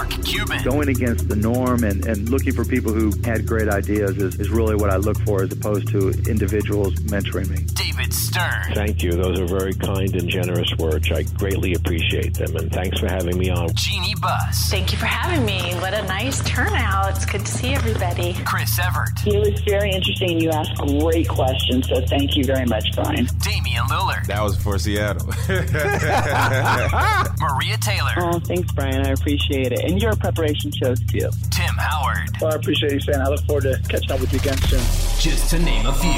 Mark Cuban. Going against the norm and looking for people who had great ideas is really what I look for, as opposed to individuals mentoring me. David Stern. Thank you. Those are very kind and generous words. I greatly appreciate them, and thanks for having me on. Jeannie Buss. Thank you for having me. What a nice turnout. It's good to see everybody. Chris Evert. It was very interesting. You asked great questions, so thank you very much, Brian. Damian Lillard. That was for Seattle. Maria Taylor. Oh, thanks, Brian. I appreciate it. And your preparation shows, too. Tim Howard. Well, I appreciate you saying. I look forward to catching up with you again soon. Just to name a few.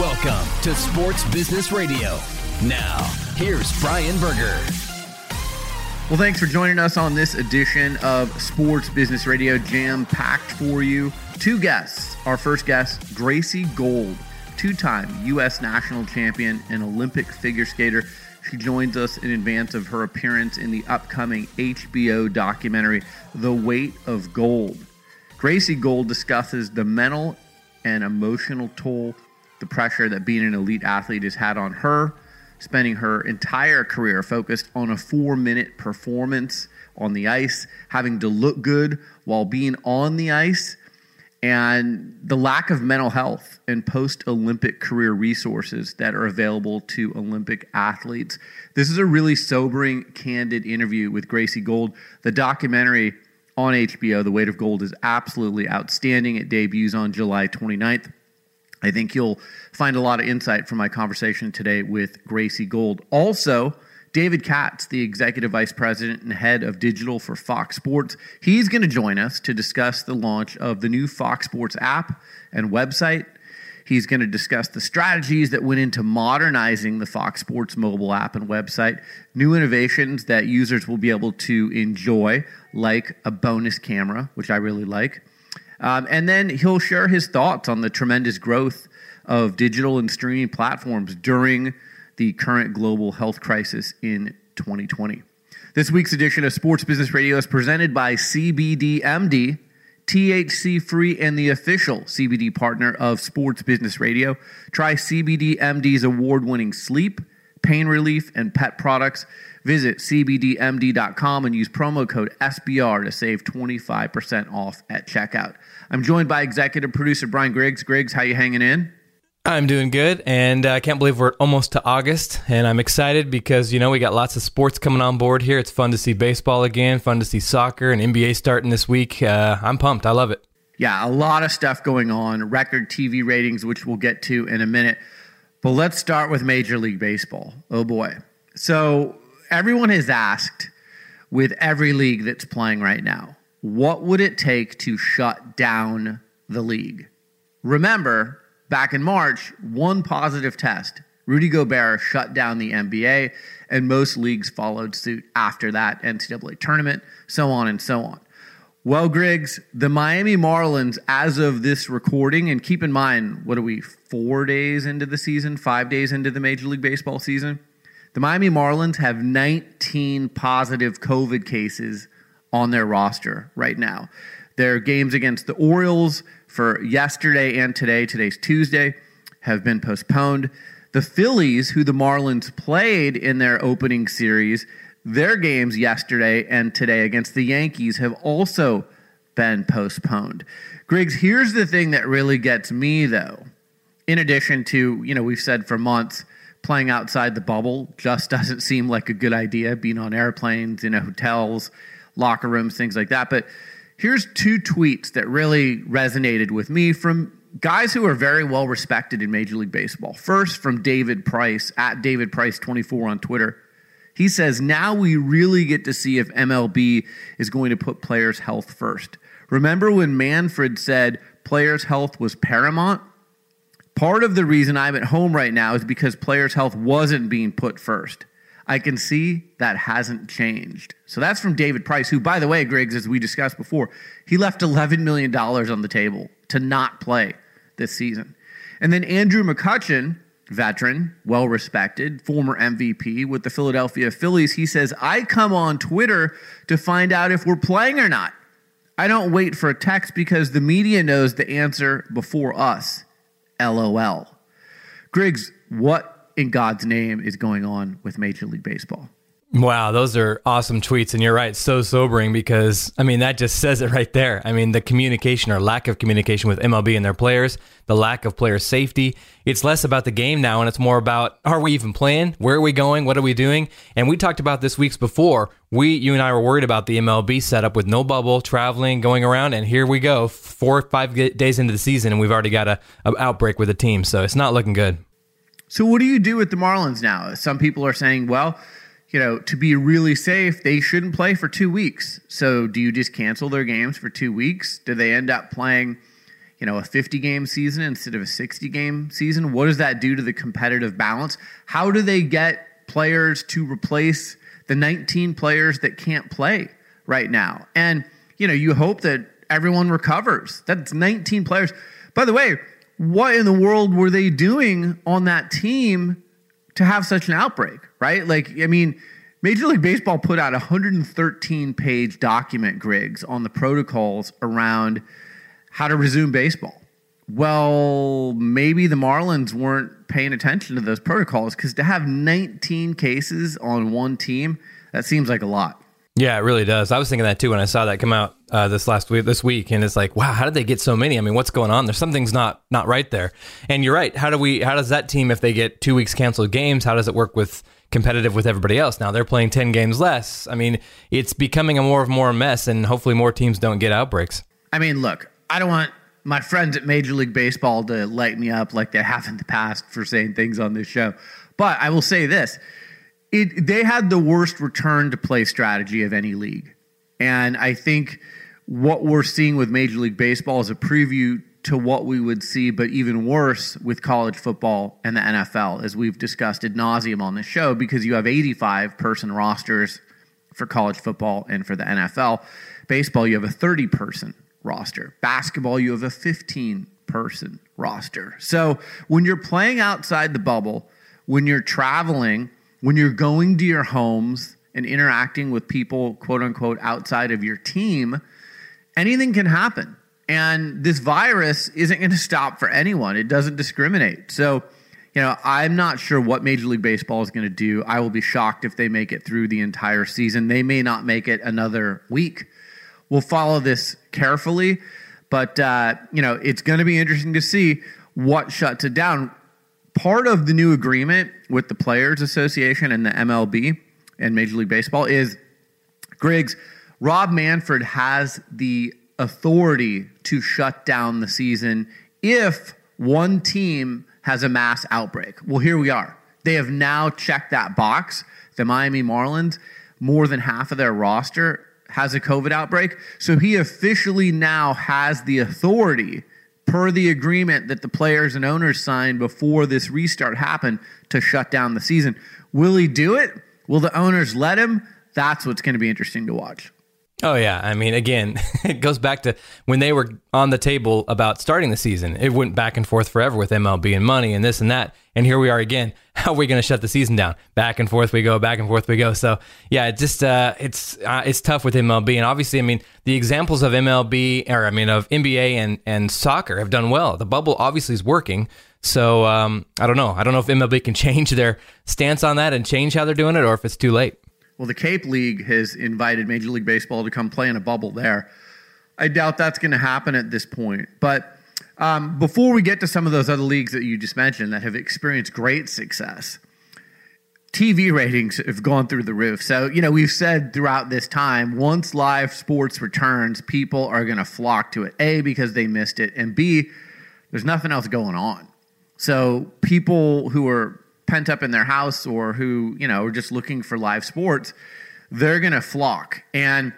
Welcome to Sports Business Radio. Now, here's Brian Berger. Well, thanks for joining us on this edition of Sports Business Radio, jam-packed for you. Two guests. Our first guest, Gracie Gold, two-time U.S. national champion and Olympic figure skater. She joins us in advance of her appearance in the upcoming HBO documentary, The Weight of Gold. Gracie Gold discusses the mental and emotional toll, the pressure that being an elite athlete has had on her, spending her entire career focused on a 4-minute performance on the ice, having to look good while being on the ice, and the lack of mental health and post-Olympic career resources that are available to Olympic athletes. This is a really sobering, candid interview with Gracie Gold. The documentary on HBO, The Weight of Gold, is absolutely outstanding. It debuts on July 29th. I think you'll find a lot of insight from my conversation today with Gracie Gold. Also, David Katz, the Executive Vice President and Head of Digital for Fox Sports, he's going to join us to discuss the launch of the new Fox Sports app and website. He's going to discuss the strategies that went into modernizing the Fox Sports mobile app and website, new innovations that users will be able to enjoy, like a bonus camera, which I really like. And then he'll share his thoughts on the tremendous growth of digital and streaming platforms during the current global health crisis in 2020. This week's edition of Sports Business Radio is presented by CBDMD, THC-free and the official CBD partner of Sports Business Radio. Try CBDMD's award-winning sleep, pain relief, and pet products. Visit cbdmd.com and use promo code SBR to save 25% off at checkout. I'm joined by executive producer Brian Griggs. Griggs, how you hanging in? I'm doing good, and I can't believe we're almost to August, and I'm excited because, you know, we got lots of sports coming on board here. It's fun to see baseball again, fun to see soccer, and NBA starting this week. I'm pumped. I love it. Yeah, a lot of stuff going on, record TV ratings, which we'll get to in a minute. But let's start with Major League Baseball. Oh, boy. So everyone has asked, with every league that's playing right now, what would it take to shut down the league? Remember, back in March, one positive test, Rudy Gobert shut down the NBA, and most leagues followed suit after that, NCAA tournament, so on and so on. Well, Griggs, the Miami Marlins, as of this recording, and keep in mind, what are we, 4 days into the season, 5 days into the Major League Baseball season? The Miami Marlins have 19 positive COVID cases on their roster right now. Their games against the Orioles for yesterday and today, today's Tuesday, have been postponed. The Phillies, who the Marlins played in their opening series, their games yesterday and today against the Yankees have also been postponed. Griggs, here's the thing that really gets me, though. In addition to, you know, we've said for months, playing outside the bubble just doesn't seem like a good idea, being on airplanes, in hotels, locker rooms, things like that. But here's two tweets that really resonated with me from guys who are very well respected in Major League Baseball. First, from David Price, at David Price 24 on Twitter. He says, now we really get to see if MLB is going to put players' health first. Remember when Manfred said players' health was paramount? Part of the reason I'm at home right now is because players' health wasn't being put first. I can see that hasn't changed. So that's from David Price, who, by the way, Griggs, as we discussed before, he left $11 million on the table to not play this season. And then Andrew McCutchen, veteran, well-respected, former MVP with the Philadelphia Phillies, he says, I come on Twitter to find out if we're playing or not. I don't wait for a text because the media knows the answer before us. LOL. Griggs, what in God's name is going on with Major League Baseball? Wow, those are awesome tweets. And you're right, so sobering because, I mean, that just says it right there. I mean, the communication or lack of communication with MLB and their players, the lack of player safety. It's less about the game now, and it's more about, are we even playing? Where are we going? What are we doing? And we talked about this weeks before. You and I were worried about the MLB setup with no bubble, traveling, going around, and here we go, 4 or 5 days into the season, and we've already got an outbreak with the team. So it's not looking good. So what do you do with the Marlins now? Some people are saying, well, you know, to be really safe, they shouldn't play for 2 weeks. So do you just cancel their games for 2 weeks? Do they end up playing, you know, a 50-game season instead of a 60-game season? What does that do to the competitive balance? How do they get players to replace the 19 players that can't play right now? And, you know, you hope that everyone recovers. That's 19 players. By the way, what in the world were they doing on that team to have such an outbreak, right? Like, I mean, Major League Baseball put out a 113-page document, Griggs, on the protocols around how to resume baseball. Well, maybe the Marlins weren't paying attention to those protocols, because to have 19 cases on one team, that seems like a lot. Yeah, it really does. I was thinking that too when I saw that come out this week, and it's like, wow, how did they get so many? I mean, what's going on? There's something's not right there. And you're right. How does that team, if they get 2 weeks canceled games, how does it work with competitive with everybody else? Now they're playing 10 games less. I mean, it's becoming a more mess, and hopefully more teams don't get outbreaks. I mean, look, I don't want my friends at Major League Baseball to light me up like they have in the past for saying things on this show, but I will say this. They had the worst return to play strategy of any league. And I think what we're seeing with Major League Baseball is a preview to what we would see, but even worse with college football and the NFL, as we've discussed ad nauseum on the show, because you have 85-person rosters for college football and for the NFL. Baseball, you have a 30-person roster. Basketball, you have a 15-person roster. So when you're playing outside the bubble, when you're traveling, when you're going to your homes and interacting with people, quote unquote, outside of your team, anything can happen. And this virus isn't going to stop for anyone. It doesn't discriminate. So, you know, I'm not sure what Major League Baseball is going to do. I will be shocked if they make it through the entire season. They may not make it another week. We'll follow this carefully, but, you know, it's going to be interesting to see what shuts it down. Part of the new agreement with the Players Association and the MLB and Major League Baseball is, Griggs, Rob Manfred has the authority to shut down the season if one team has a mass outbreak. Well, here we are. They have now checked that box. The Miami Marlins, more than half of their roster has a COVID outbreak. So he officially now has the authority, per the agreement that the players and owners signed before this restart happened, to shut down the season. Will he do it? Will the owners let him? That's what's going to be interesting to watch. Oh, yeah. I mean, again, it goes back to when they were on the table about starting the season. It went back and forth forever with MLB and money and this and that. And here we are again. How are we going to shut the season down? Back and forth we go, back and forth we go. So, yeah, it just it's tough with MLB. And obviously, I mean, the examples of MLB or of NBA and soccer have done well. The bubble obviously is working. So I don't know. I don't know if MLB can change their stance on that and change how they're doing it, or if it's too late. Well, the Cape League has invited Major League Baseball to come play in a bubble there. I doubt that's going to happen at this point. But before we get to some of those other leagues that you just mentioned that have experienced great success, TV ratings have gone through the roof. So, you know, we've said throughout this time, once live sports returns, people are going to flock to it, A, because they missed it, and B, there's nothing else going on. So people who are pent up in their house or who, you know, are just looking for live sports, they're going to flock. And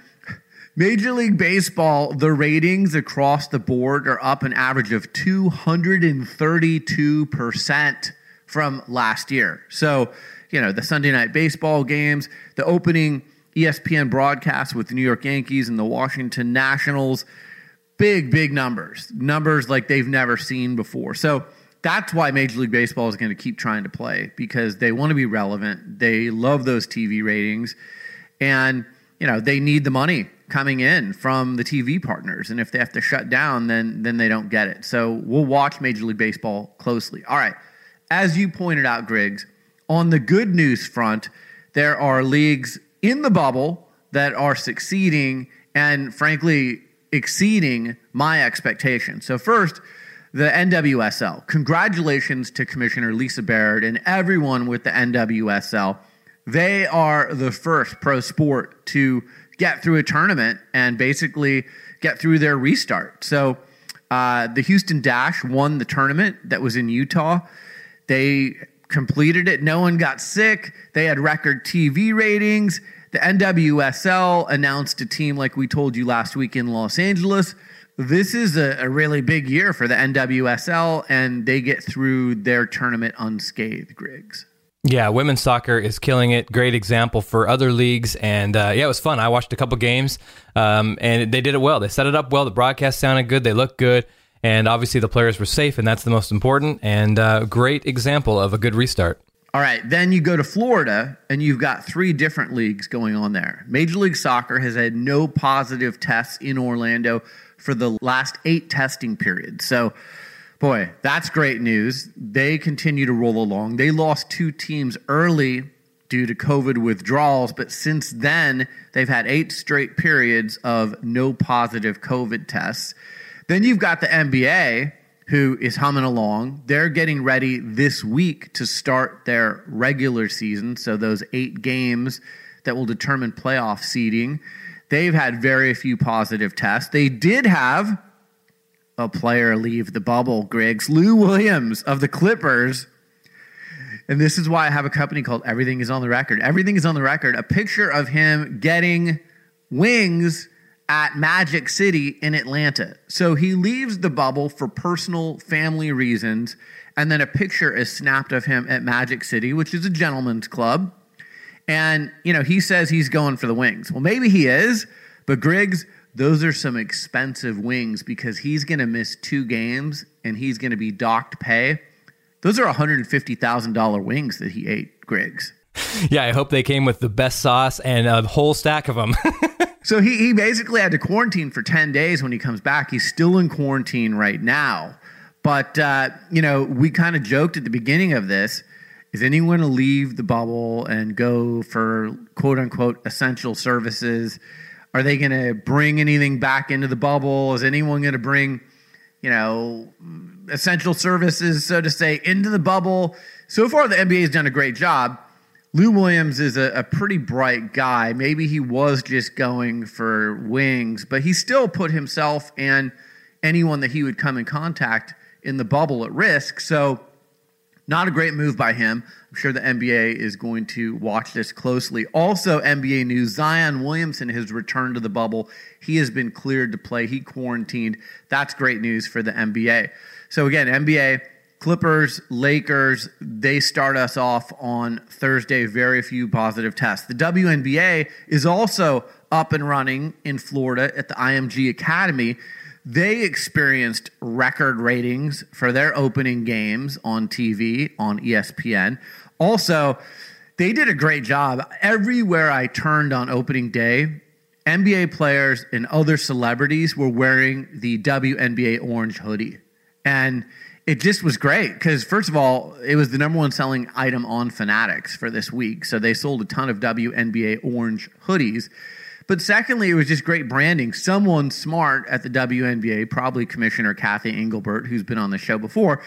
Major League Baseball, the ratings across the board are up an average of 232% from last year. So, you know, the Sunday night baseball games, the opening ESPN broadcast with the New York Yankees and the Washington Nationals, big numbers like they've never seen before. So that's why Major League Baseball is going to keep trying to play, because they want to be relevant. They love those TV ratings, and, you know, they need the money coming in from the TV partners. And if they have to shut down, then they don't get it. So we'll watch Major League Baseball closely. All right. As you pointed out, Griggs, on the good news front, there are leagues in the bubble that are succeeding and, frankly, exceeding my expectations. So first, the NWSL. Congratulations to Commissioner Lisa Baird and everyone with the NWSL. They are the first pro sport to get through a tournament and basically get through their restart. So the Houston Dash won the tournament that was in Utah. They completed it. No one got sick. They had record TV ratings. The NWSL announced a team like we told you last week in Los Angeles. This is a really big year for the NWSL, and they get through their tournament unscathed, Griggs. Yeah, women's soccer is killing it. Great example for other leagues. And yeah, it was fun. I watched a couple games and they did it well. They set it up well. The broadcast sounded good. They looked good. And obviously the players were safe, and that's the most important. And great example of a good restart. All right, then you go to Florida, and you've got three different leagues going on there. Major League Soccer has had no positive tests in Orlando for the last 8 testing periods. So, boy, that's great news. They continue to roll along. They lost 2 teams early due to COVID withdrawals, but since then, they've had 8 straight periods of no positive COVID tests. Then you've got the NBA, who is humming along. They're getting ready this week to start their regular season, so those 8 games that will determine playoff seeding. They've had very few positive tests. They did have a player leave the bubble, Griggs. Lou Williams of the Clippers. And this is why I have a company called Everything is on the Record. Everything is on the Record. A picture of him getting wings at Magic City in Atlanta. So he leaves the bubble for personal family reasons, and then a picture is snapped of him at Magic City, which is a gentleman's club. And, you know, he says he's going for the wings. Well, maybe he is, but Griggs, those are some expensive wings because he's going to miss 2 games and he's going to be docked pay. Those are $150,000 wings that he ate, Griggs. Yeah, I hope they came with the best sauce and a whole stack of them. So he basically had to quarantine for 10 days when he comes back. He's still in quarantine right now. But, you know, we kind of joked at the beginning of this, is anyone to leave the bubble and go for, quote unquote, essential services? Are they going to bring anything back into the bubble? Is anyone going to bring, you know, essential services, so to say, into the bubble? So far, the NBA has done a great job. Lou Williams is a pretty bright guy. Maybe he was just going for wings, but he still put himself and anyone that he would come in contact in the bubble at risk. So not a great move by him. I'm sure the NBA is going to watch this closely. Also, NBA news, Zion Williamson has returned to the bubble. He has been cleared to play. He quarantined. That's great news for the NBA. So again, NBA, Clippers, Lakers, they start us off on Thursday. Very few positive tests. The WNBA is also up and running in Florida at the IMG Academy. They experienced record ratings for their opening games on TV, on ESPN. Also, they did a great job. Everywhere I turned on opening day, NBA players and other celebrities were wearing the WNBA orange hoodie. And it just was great because, first of all, it was the #1 selling item on Fanatics for this week. So they sold a ton of WNBA orange hoodies. But secondly, it was just great branding. Someone smart at the WNBA, probably Commissioner Kathy Engelbert, who's been on the show before,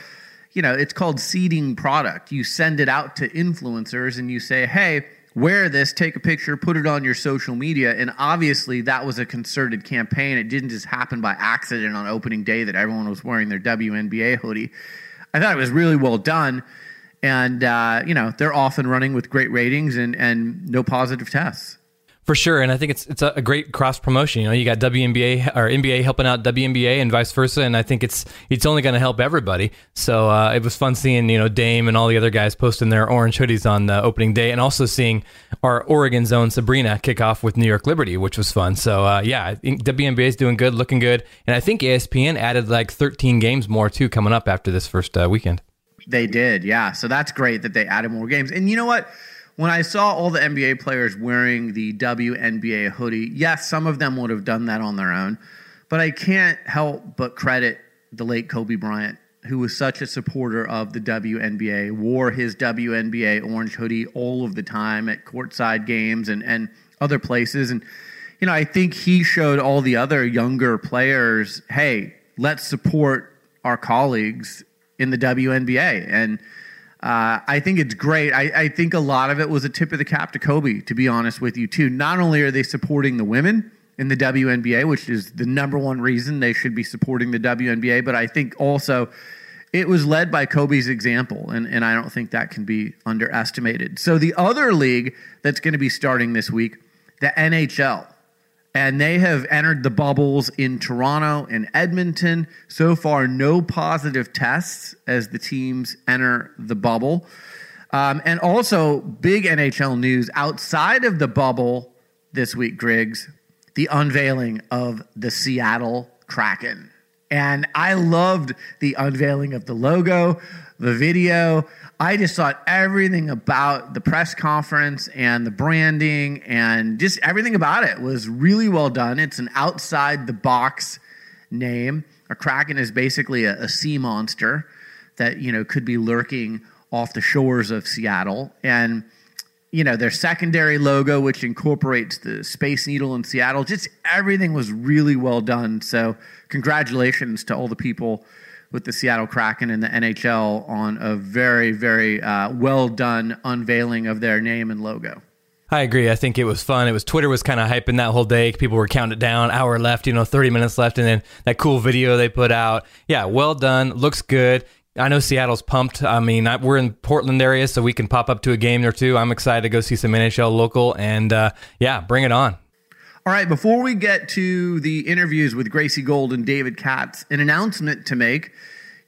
you know, it's called seeding product. You send it out to influencers and you say, hey, wear this, take a picture, put it on your social media. And obviously that was a concerted campaign. It didn't just happen by accident on opening day that everyone was wearing their WNBA hoodie. I thought it was really well done. And, you know, they're off and running with great ratings and no positive tests. For sure, and I think it's a great cross promotion. You know, you got WNBA or NBA helping out WNBA and vice versa, and I think it's only going to help everybody. So it was fun seeing, you know, Dame and all the other guys posting their orange hoodies on the opening day, and also seeing our Oregon's own Sabrina kick off with New York Liberty, which was fun. So yeah, I think WNBA is doing good, looking good, and I think ESPN added like 13 games more too coming up after this first weekend. They did, yeah. So that's great that they added more games, and you know what? When I saw all the NBA players wearing the WNBA hoodie, yes, some of them would have done that on their own, but I can't help but credit the late Kobe Bryant, who was such a supporter of the WNBA, wore his WNBA orange hoodie all of the time at courtside games and other places. And, you know, I think he showed all the other younger players, hey, let's support our colleagues in the WNBA. And I think it's great. I think a lot of it was a tip of the cap to Kobe, to be honest with you, too. Not only are they supporting the women in the WNBA, which is the number one reason they should be supporting the WNBA, but I think also it was led by Kobe's example, and I don't think that can be underestimated. So the other league that's going to be starting this week, the NHL, and they have entered the bubbles in Toronto and Edmonton. So far, no positive tests as the teams enter the bubble. And also, big NHL news outside of the bubble this week, Griggs, the unveiling of the Seattle Kraken. And I loved the unveiling of the logo, the video. I just thought everything about the press conference and the branding and just everything about it was really well done. It's an outside-the-box name. A kraken is basically a sea monster that, you know, could be lurking off the shores of Seattle. And, you know, their secondary logo, which incorporates the Space Needle in Seattle, just everything was really well done. So congratulations to all the people with the Seattle Kraken and the NHL on a very, very well done unveiling of their name and logo. I agree. I think it was fun. It was, Twitter was kind of hyping that whole day. People were counting it down, hour left, you know, 30 minutes left. And then that cool video they put out. Yeah, well done. Looks good. I know Seattle's pumped. I mean, we're in Portland area, so we can pop up to a game or two. I'm excited to go see some NHL local, and yeah, bring it on. All right, before we get to the interviews with Gracie Gold and David Katz, an announcement to make.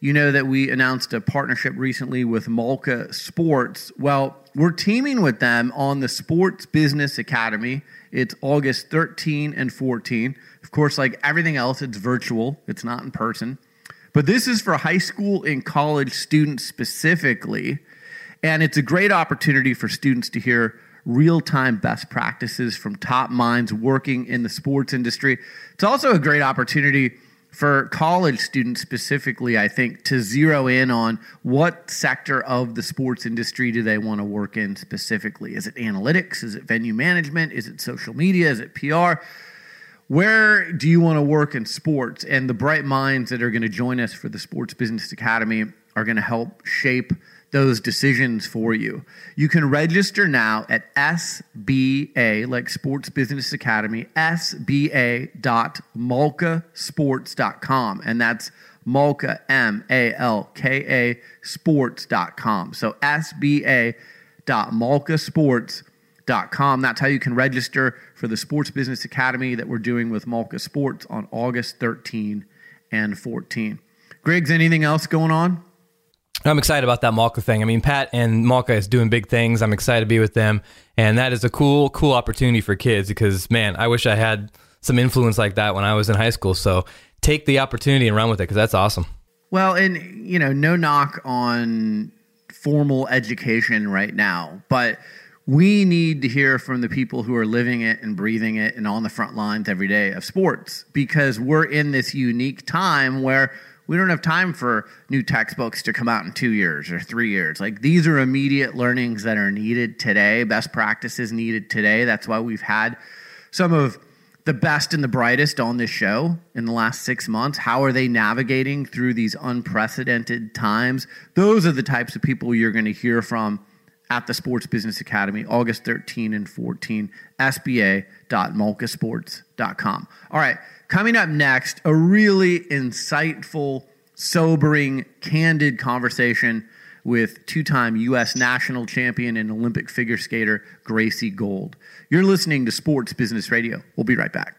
You know that we announced a partnership recently with Malka Sports. Well, we're teaming with them on the Sports Business Academy. It's August 13 and 14. Of course, like everything else, it's virtual. It's not in person. But this is for high school and college students specifically, and it's a great opportunity for students to hear real-time best practices from top minds working in the sports industry. It's also a great opportunity for college students specifically, I think, to zero in on what sector of the sports industry do they want to work in specifically. Is it analytics? Is it venue management? Is it social media? Is it PR? Where do you want to work in sports? And the bright minds that are going to join us for the Sports Business Academy are going to help shape those decisions for you. You can register now at SBA, like Sports Business Academy, sba.malkasports.com. And that's Malka, M-A-L-K-A, sports.com. So sba.malkasports.com. That's how you can register for the Sports Business Academy that we're doing with Malka Sports on August 13 and 14. Griggs, anything else going on? I'm excited about that Malka thing. I mean, Pat and Malka is doing big things. I'm excited to be with them. And that is a cool, cool opportunity for kids because, man, I wish I had some influence like that when I was in high school. So take the opportunity and run with it because that's awesome. Well, and, you know, no knock on formal education right now, but we need to hear from the people who are living it and breathing it and on the front lines every day of sports because we're in this unique time where we don't have time for new textbooks to come out in 2 years or 3 years. Like, these are immediate learnings that are needed today, best practices needed today. That's why we've had some of the best and the brightest on this show in the last 6 months. How are they navigating through these unprecedented times? Those are the types of people you're going to hear from at the Sports Business Academy, August 13 and 14, sba.malkasports.com. All right, coming up next, a really insightful, sobering, candid conversation with two-time U.S. national champion and Olympic figure skater Gracie Gold. You're listening to Sports Business Radio. We'll be right back.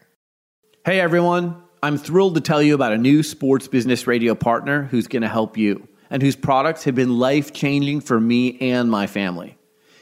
Hey, everyone. I'm thrilled to tell you about a new Sports Business Radio partner who's going to help you and whose products have been life-changing for me and my family.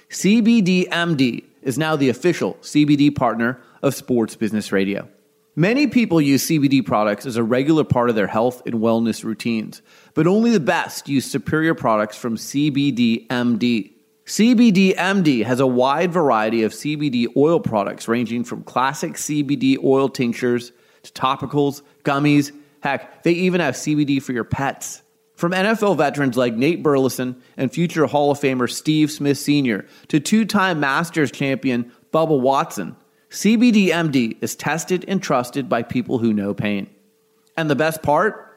CBDMD is now the official CBD partner of Sports Business Radio. Many people use CBD products as a regular part of their health and wellness routines, but only the best use superior products from CBDMD. CBDMD has a wide variety of CBD oil products ranging from classic CBD oil tinctures to topicals, gummies. Heck, they even have CBD for your pets. From NFL veterans like Nate Burleson and future Hall of Famer Steve Smith Sr. to two-time Masters champion Bubba Watson, CBDMD is tested and trusted by people who know pain. And the best part?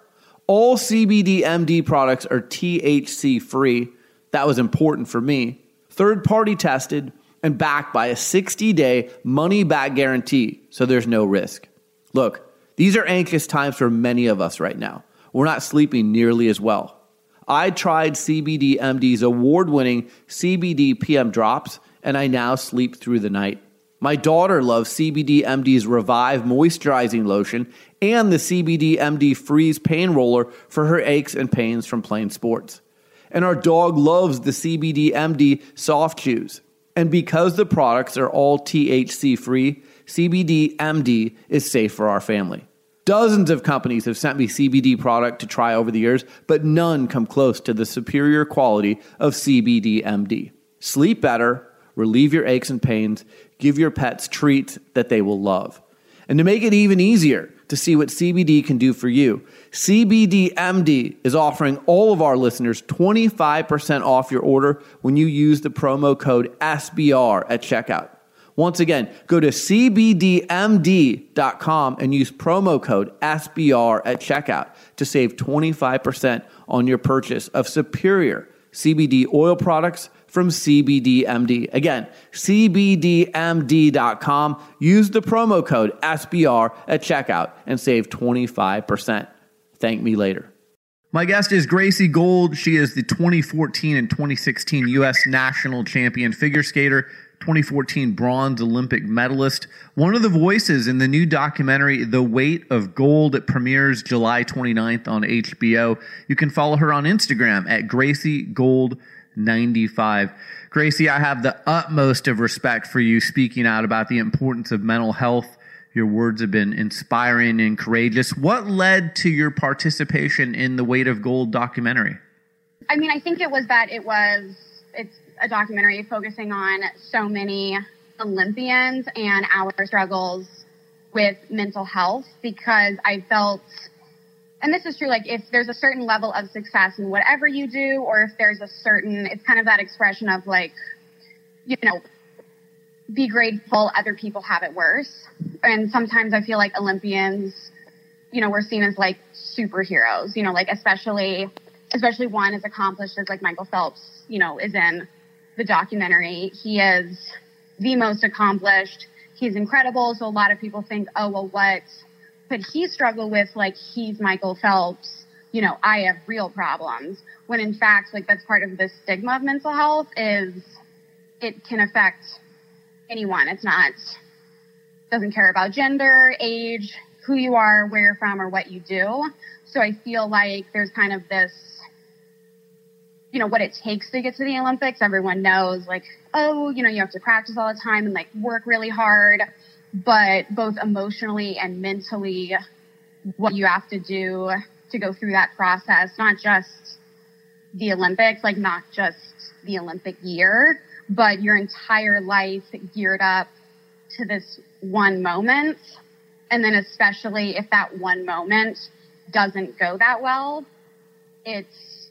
All CBDMD products are THC-free. That was important for me. Third-party tested and backed by a 60-day money-back guarantee, so there's no risk. Look, these are anxious times for many of us right now. We're not sleeping nearly as well. I tried CBDMD's award-winning CBD PM drops, and I now sleep through the night. My daughter loves CBDMD's Revive Moisturizing Lotion and the CBDMD Freeze Pain Roller for her aches and pains from playing sports. And our dog loves the CBDMD Soft Shoes. And because the products are all THC-free, CBDMD is safe for our family. Dozens of companies have sent me CBD product to try over the years, but none come close to the superior quality of CBDMD. Sleep better, relieve your aches and pains, give your pets treats that they will love. And to make it even easier to see what CBD can do for you, CBDMD is offering all of our listeners 25% off your order when you use the promo code SBR at checkout. Once again, go to cbdmd.com and use promo code SBR at checkout to save 25% on your purchase of superior CBD oil products from CBDMD. Again, cbdmd.com. Use the promo code SBR at checkout and save 25%. Thank me later. My guest is Gracie Gold. She is the 2014 and 2016 U.S. National Champion figure skater, 2014 bronze Olympic medalist, one of the voices in the new documentary, The Weight of Gold. It premieres July 29th on HBO. You can follow her on Instagram at GracieGold95. Gracie, I have the utmost of respect for you speaking out about the importance of mental health. Your words have been inspiring and courageous. What led to your participation in The Weight of Gold documentary? I mean, I think it was that it's a documentary focusing on so many Olympians and our struggles with mental health, because I felt, and this is true, like if there's a certain level of success in whatever you do, or if there's a certain, it's kind of that expression of like, you know, be grateful other people have it worse. And sometimes I feel like Olympians, you know, we're seen as like superheroes, you know, like especially one as accomplished as like Michael Phelps, you know, is in the documentary. He is the most accomplished. He's incredible. So a lot of people think, oh, well, what could he struggle with? Like, he's Michael Phelps. You know, I have real problems. When in fact, like that's part of the stigma of mental health is it can affect anyone. It's not, doesn't care about gender, age, who you are, where you're from, or what you do. So I feel like there's kind of this, you know, what it takes to get to the Olympics. Everyone knows like, oh, you know, you have to practice all the time and like work really hard, but both emotionally and mentally, what you have to do to go through that process, not just the Olympics, like not just the Olympic year, but your entire life geared up to this one moment. And then especially if that one moment doesn't go that well, it's,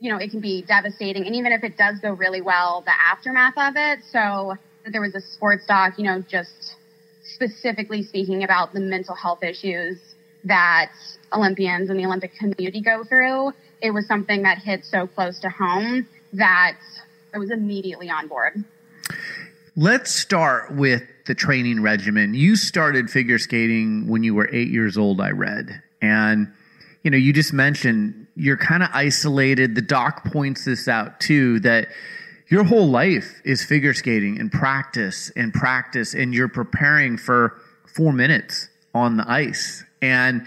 you know, it can be devastating. And even if it does go really well, the aftermath of it. So there was a sports doc, you know, just specifically speaking about the mental health issues that Olympians and the Olympic community go through. It was something that hit so close to home that I was immediately on board. Let's start with the training regimen. You started figure skating when you were 8 years old, I read. And, you know, you just mentioned you're kind of isolated. The doc points this out too, that your whole life is figure skating and practice and practice, and you're preparing for 4 minutes on the ice. And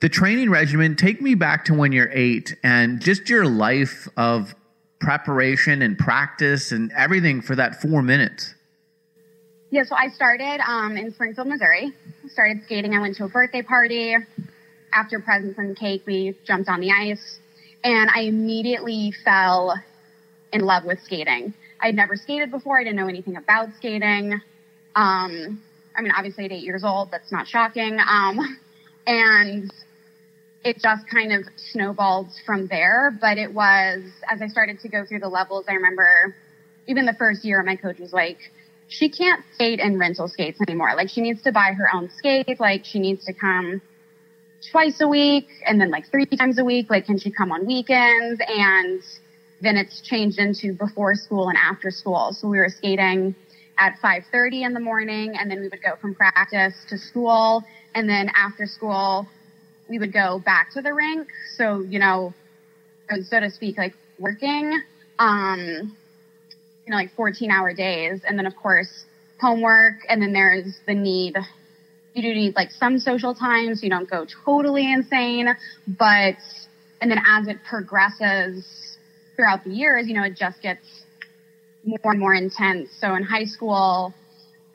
the training regimen, take me back to when you're eight and just your life of preparation and practice and everything for that 4 minutes. Yeah, so I started in Springfield, Missouri. I started skating. I went to a birthday party. After presents and cake, we jumped on the ice, and I immediately fell in love with skating. I'd never skated before. I didn't know anything about skating. I mean, obviously at 8 years old, that's not shocking. And it just kind of snowballed from there. But it was, as I started to go through the levels, I remember even the first year, my coach was like, she can't skate in rental skates anymore. Like, she needs to buy her own skates. Like, she needs to come twice a week and then like 3 times a week. Like, can she come on weekends? And then it's changed into before school and after school. So we were skating at 5:30 in the morning, and then we would go from practice to school. And then after school, we would go back to the rink. So, you know, so to speak, like working, you know, like 14-hour days. And then, of course, homework. And then there's the need. You do need like some social time so you don't go totally insane. But, and then as it progresses throughout the years, you know, it just gets more and more intense. So in high school,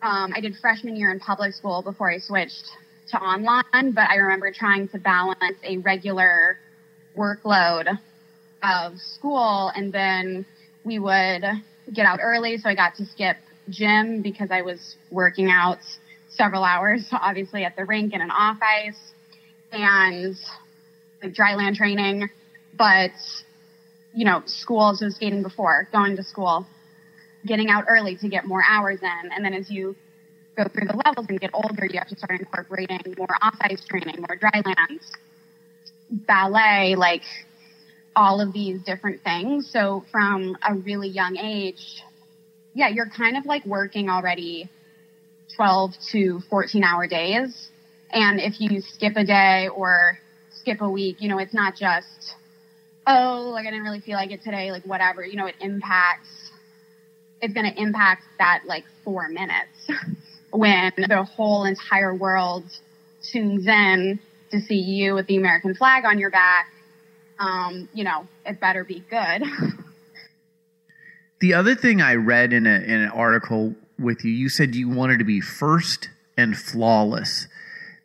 I did freshman year in public school before I switched to online, but I remember trying to balance a regular workload of school, and then we would get out early, so I got to skip gym because I was working out several hours, obviously at the rink and an off ice, and like dry land training, but you know, school, so skating before, going to school, getting out early to get more hours in, and then as you go through the levels and get older, you have to start incorporating more off-ice training, more dry lands, ballet, like all of these different things. So from a really young age, yeah, you're kind of like working already 12 to 14-hour days. And if you skip a day or skip a week, you know, it's not just, oh, like I didn't really feel like it today, like whatever, you know, it impacts, it's going to impact that like 4 minutes. When the whole entire world tunes in to see you with the American flag on your back, you know, it better be good. The other thing I read in an article with you, you said you wanted to be first and flawless.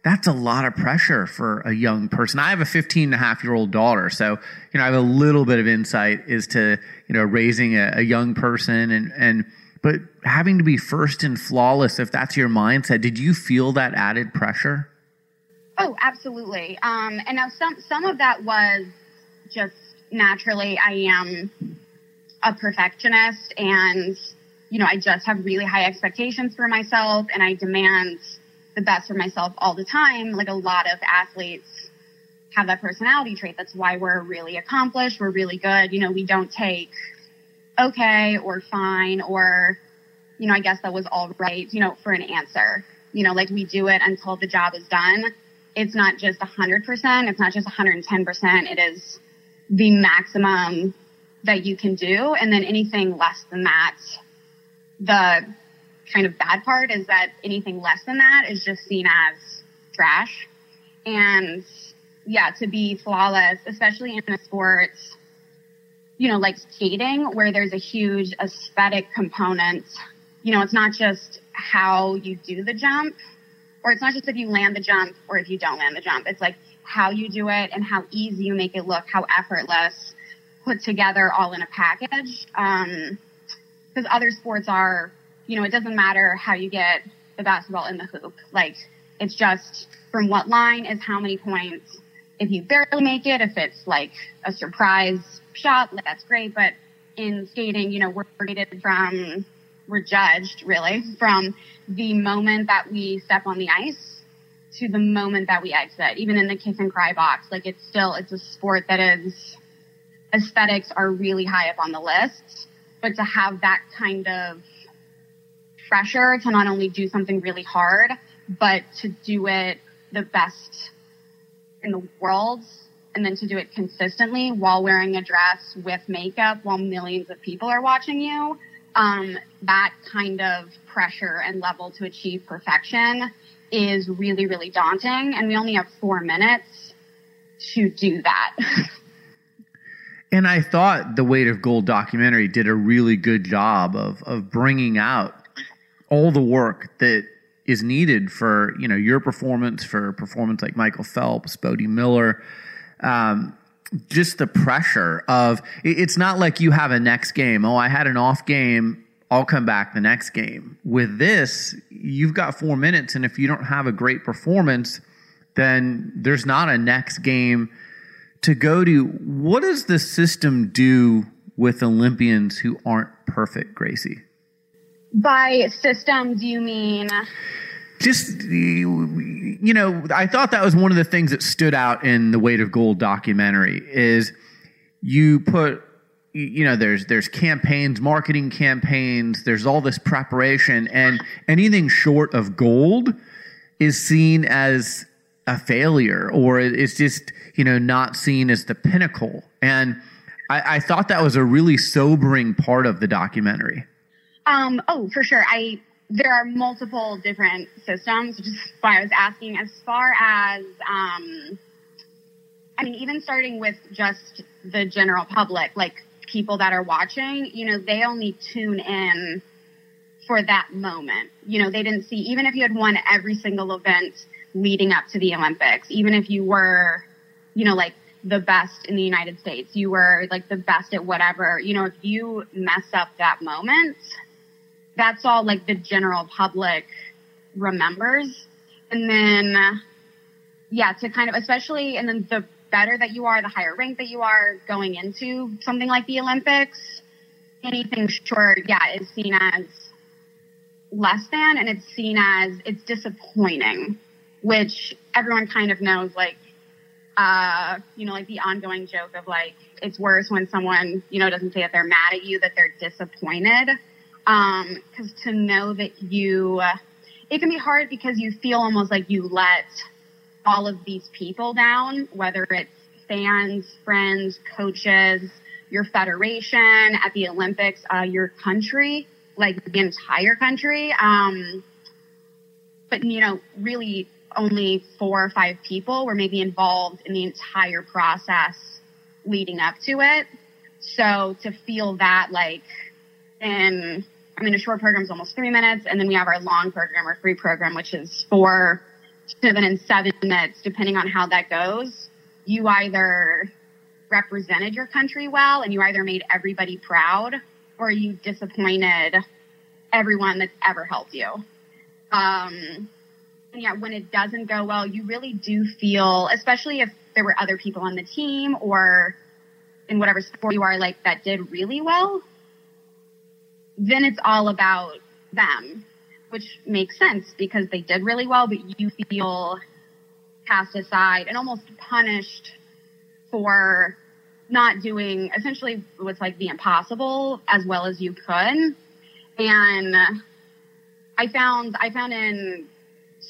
That's a lot of pressure for a young person. I have a 15-and-a-half-year-old daughter, so you know I have a little bit of insight as to, you know, raising a young person and but having to be first and flawless, if that's your mindset, did you feel that added pressure? Oh, absolutely. And now some of that was just naturally, I am a perfectionist and, you know, I just have really high expectations for myself and I demand the best for myself all the time. Like a lot of athletes have that personality trait. That's why we're really accomplished. We're really good. You know, we don't take okay or fine or, you know, I guess that was all right, you know, for an answer. You know, like we do it until the job is done. It's not just 100%. It's not just 110%. It is the maximum that you can do. And then anything less than that, the kind of bad part is that anything less than that is just seen as trash. And yeah, to be flawless, especially in a sport, you know, like skating, where there's a huge aesthetic component. You know, it's not just how you do the jump, or it's not just if you land the jump or if you don't land the jump. It's like how you do it and how easy you make it look, how effortless, put together all in a package. Because other sports are, you know, it doesn't matter how you get the basketball in the hoop. Like, it's just from what line is how many points. If you barely make it, if it's like a surprise shot, that's great. But in skating, you know, we're judged really from the moment that we step on the ice to the moment that we exit, even in the kiss and cry box. Like it's a sport that is, aesthetics are really high up on the list, but to have that kind of pressure to not only do something really hard, but to do it the best in the world, and then to do it consistently while wearing a dress with makeup while millions of people are watching you, that kind of pressure and level to achieve perfection is really, really daunting. And we only have 4 minutes to do that. And I thought the Weight of Gold documentary did a really good job of bringing out all the work that is needed for, you know, your performance, for performance like Michael Phelps, Bodie Miller, just the pressure of, it's not like you have a next game. Oh, I had an off game. I'll come back the next game. With this, you've got 4 minutes. And if you don't have a great performance, then there's not a next game to go to. What does the system do with Olympians who aren't perfect, Gracie? By systems, you mean? Just, you know, I thought that was one of the things that stood out in the Weight of Gold documentary is you put, you know, there's campaigns, marketing campaigns, there's all this preparation, and anything short of gold is seen as a failure, or it's just, you know, not seen as the pinnacle. And I thought that was a really sobering part of the documentary. Oh, for sure. There are multiple different systems, which is why I was asking. As far as, I mean, even starting with just the general public, like people that are watching, you know, they only tune in for that moment. You know, they didn't see, even if you had won every single event leading up to the Olympics, even if you were, you know, like the best in the United States, you were like the best at whatever, you know, if you mess up that moment, that's all like the general public remembers. And then, yeah, to kind of, especially, and then the better that you are, the higher rank that you are going into something like the Olympics, anything short, yeah, is seen as less than, and it's seen as, it's disappointing, which everyone kind of knows, like, you know, like the ongoing joke of like, it's worse when someone, you know, doesn't say that they're mad at you, that they're disappointed. Because to know that you, it can be hard because you feel almost like you let all of these people down, whether it's fans, friends, coaches, your federation, at the Olympics, your country, like the entire country. But, you know, really only 4 or 5 people were maybe involved in the entire process leading up to it. So to feel that, like, and I mean, a short program is almost 3 minutes, and then we have our long program or free program, which is 4 to 7 minutes, depending on how that goes. You either represented your country well, and you either made everybody proud, or you disappointed everyone that's ever helped you. And yeah, when it doesn't go well, you really do feel, especially if there were other people on the team or in whatever sport you are, like, that did really well, then it's all about them, which makes sense because they did really well, but you feel cast aside and almost punished for not doing essentially what's like the impossible as well as you could. And I found in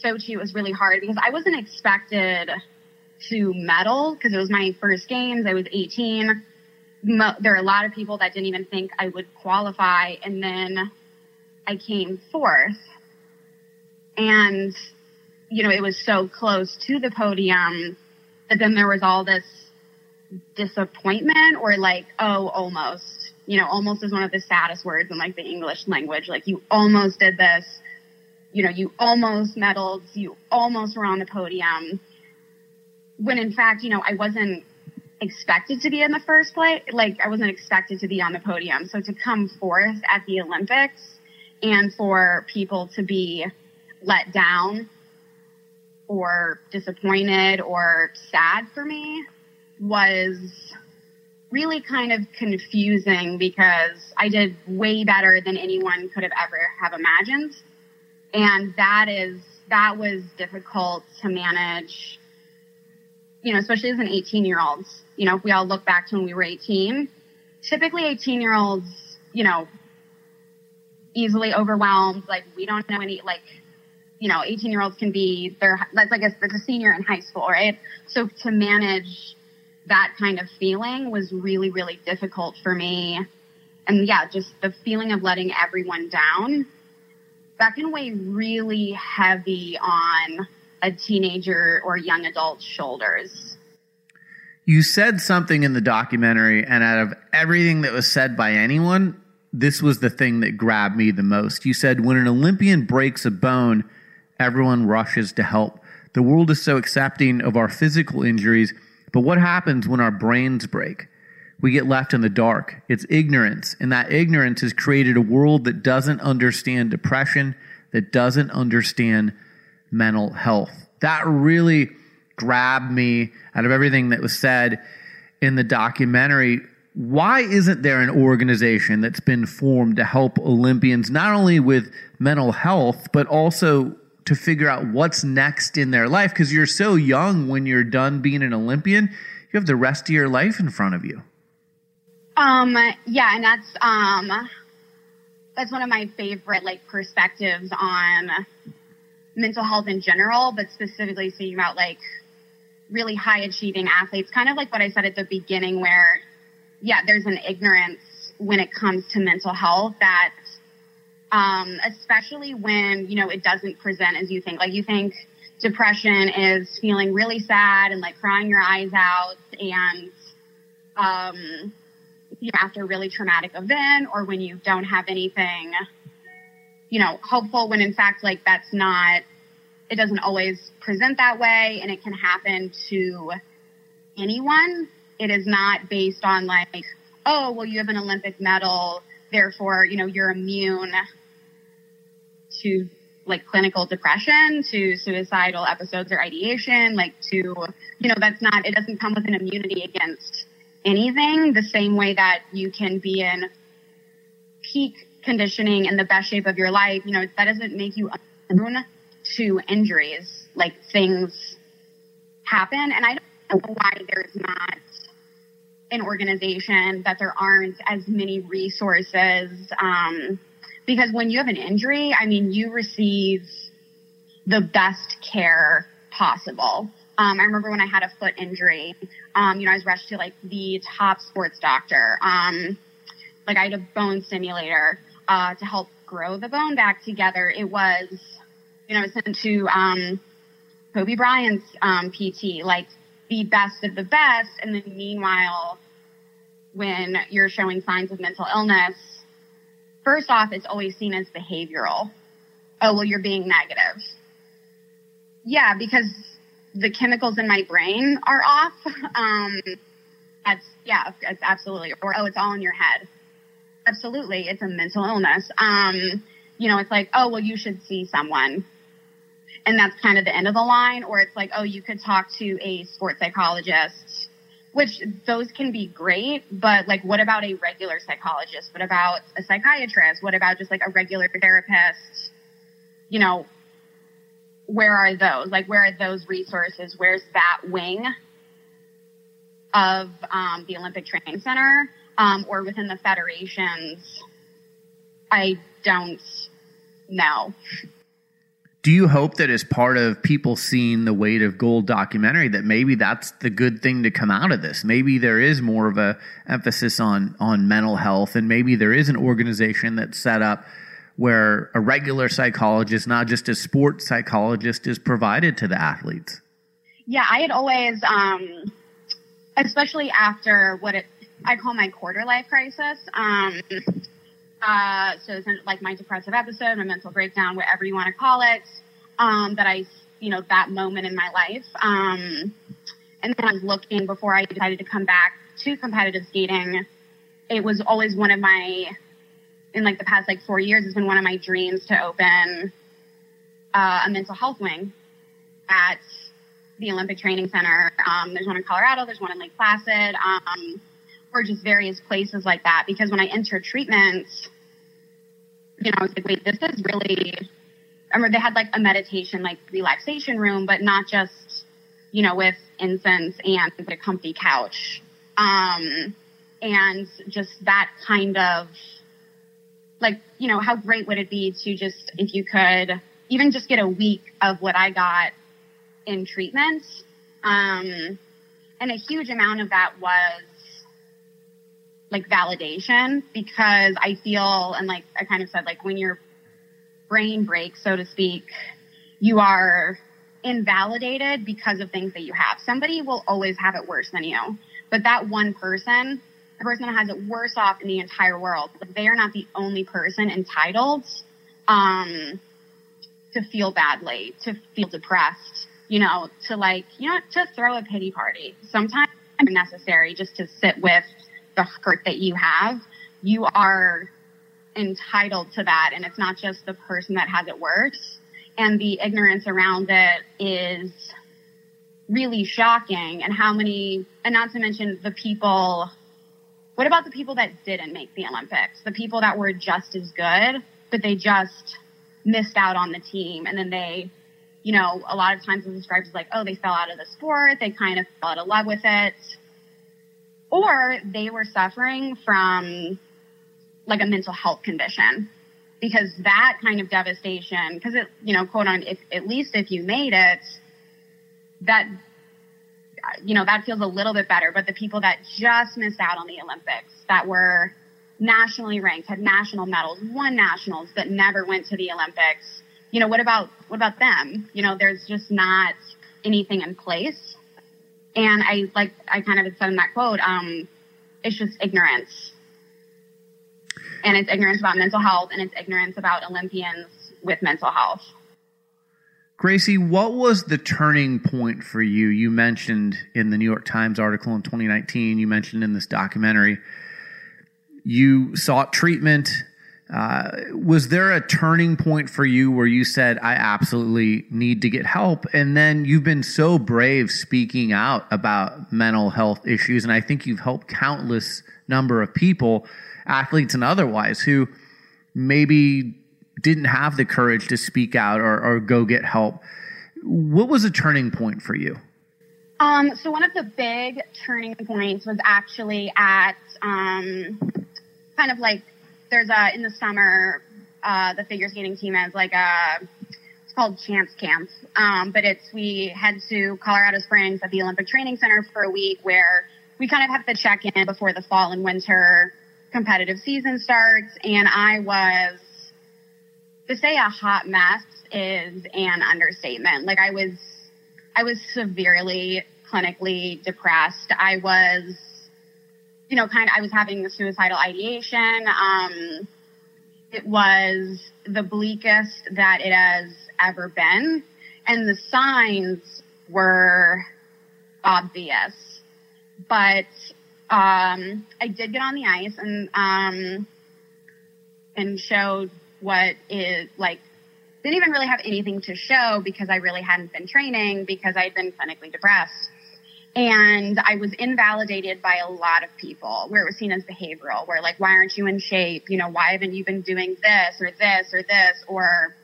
Sochi, it was really hard because I wasn't expected to medal because it was my first games. I was 18. There are a lot of people that didn't even think I would qualify, and then I came 4th. And, you know, it was so close to the podium, but then there was all this disappointment, or like, oh, almost, you know, almost is one of the saddest words in like the English language. Like, you almost did this, you know, you almost medaled, you almost were on the podium, when in fact, you know, I wasn't expected to be in the first place. Like, I wasn't expected to be on the podium. So to come 4th at the Olympics and for people to be let down or disappointed or sad for me was really kind of confusing because I did way better than anyone could have ever have imagined. And that was difficult to manage, you know, especially as an 18-year-old. You know, if we all look back to when we were 18, typically 18-year-olds, you know, easily overwhelmed. Like, we don't know any, like, you know, 18-year-olds can be, that's like a senior in high school, right? So to manage that kind of feeling was really, really difficult for me. And yeah, just the feeling of letting everyone down, that can weigh really heavy on a teenager or young adult's shoulders. You said something in the documentary, and out of everything that was said by anyone, this was the thing that grabbed me the most. You said, when an Olympian breaks a bone, everyone rushes to help. The world is so accepting of our physical injuries, but what happens when our brains break? We get left in the dark. It's ignorance, and that ignorance has created a world that doesn't understand depression, that doesn't understand mental health. That really grabbed me out of everything that was said in the documentary. Why isn't there an organization that's been formed to help Olympians, not only with mental health, but also to figure out what's next in their life? Because you're so young when you're done being an Olympian, you have the rest of your life in front of you. Yeah, and that's one of my favorite perspectives on mental health in general, but specifically thinking about really high achieving athletes, kind of like what I said at the beginning, where, yeah, there's an ignorance when it comes to mental health that, especially when, it doesn't present as you think. You think depression is feeling really sad and crying your eyes out and, after a really traumatic event, or when you don't have anything, hopeful, when in fact, that's not, it doesn't always present that way, and it can happen to anyone. It is not based on oh, well, you have an Olympic medal, therefore, you're immune to clinical depression, to suicidal episodes or ideation, that's not, it doesn't come with an immunity against anything, the same way that you can be in peak conditioning in the best shape of your life. That doesn't make you immune to injuries. Things happen, and I don't know why there's not an organization, that there aren't as many resources, because when you have an injury, you receive the best care possible. I remember when I had a foot injury, I was rushed to the top sports doctor. I had a bone stimulator, to help grow the bone back together. It was, I was sent to, Kobe Bryant's, PT, the best of the best. And then meanwhile, when you're showing signs of mental illness, first off, it's always seen as behavioral. Oh, well, you're being negative. Yeah, because the chemicals in my brain are off. That's absolutely. Or, oh, it's all in your head. Absolutely. It's a mental illness. It's oh, well, you should see someone. And that's kind of the end of the line. Or it's oh, you could talk to a sports psychologist, which those can be great. But what about a regular psychologist? What about a psychiatrist? What about just a regular therapist? Where are those? Where are those resources? Where's that wing of the Olympic Training Center, or within the federations? I don't know. Do you hope that as part of people seeing the Weight of Gold documentary that maybe that's the good thing to come out of this? Maybe there is more of a emphasis on mental health, and maybe there is an organization that's set up where a regular psychologist, not just a sports psychologist, is provided to the athletes. Yeah, I had always, especially after I call my quarter life crisis. So it's my depressive episode, my mental breakdown, whatever you want to call it, that I, that moment in my life. And then I was looking, before I decided to come back to competitive skating, it was always one of my, in the past 4 years, it's been one of my dreams to open a mental health wing at the Olympic Training Center. There's one in Colorado, there's one in Lake Placid, or just various places like that. Because when I entered treatments, I was wait, this is really, I remember they had a meditation, relaxation room, but not just, with incense and a comfy couch. And just that kind of, how great would it be to just, if you could even just get a week of what I got in treatment. And a huge amount of that was validation, because I feel, and I kind of said, when your brain breaks, so to speak, you are invalidated because of things that you have. Somebody will always have it worse than you, but that one person, the person that has it worse off in the entire world, they are not the only person entitled to feel badly, to feel depressed, to to throw a pity party. Sometimes it's necessary just to sit with the hurt that you have. You are entitled to that. And it's not just the person that has it worse. And the ignorance around it is really shocking, and how many, and not to mention the people, what about the people that didn't make the Olympics? The people that were just as good, but they just missed out on the team. And then they, you know, a lot of times it's described as like, oh, they fell out of the sport. They kind of fell out of love with it. Or they were suffering from like a mental health condition, because that kind of devastation, because it, you know, quote on, if, at least if you made it, that, you know, that feels a little bit better. But the people that just missed out on the Olympics, that were nationally ranked, had national medals, won nationals, but never went to the Olympics, you know, what about them? You know, there's just not anything in place. And I kind of said in that quote, it's just ignorance. And it's ignorance about mental health, and it's ignorance about Olympians with mental health. Gracie, what was the turning point for you? You mentioned in the New York Times article in 2019, you mentioned in this documentary, you sought treatment. Was there a turning point for you where you said, I absolutely need to get help? And then you've been so brave speaking out about mental health issues, and I think you've helped countless number of people, athletes and otherwise, who maybe didn't have the courage to speak out or go get help. What was a turning point for you? So one of the big turning points was actually at kind of like, there's a, in the summer, the figure skating team has like a, it's called Champs Camp. But we head to Colorado Springs at the Olympic Training Center for a week, where we kind of have to check in before the fall and winter competitive season starts. And I was, to say a hot mess is an understatement. Like I was severely clinically depressed. I was, you know, I was having the suicidal ideation. It was the bleakest that it has ever been. And the signs were obvious, but, I did get on the ice and showed what is like, didn't even really have anything to show, because I really hadn't been training, because I'd been clinically depressed. And I was invalidated by a lot of people, where it was seen as behavioral, where like, why aren't you in shape? You know, why haven't you been doing this or this or this? Or,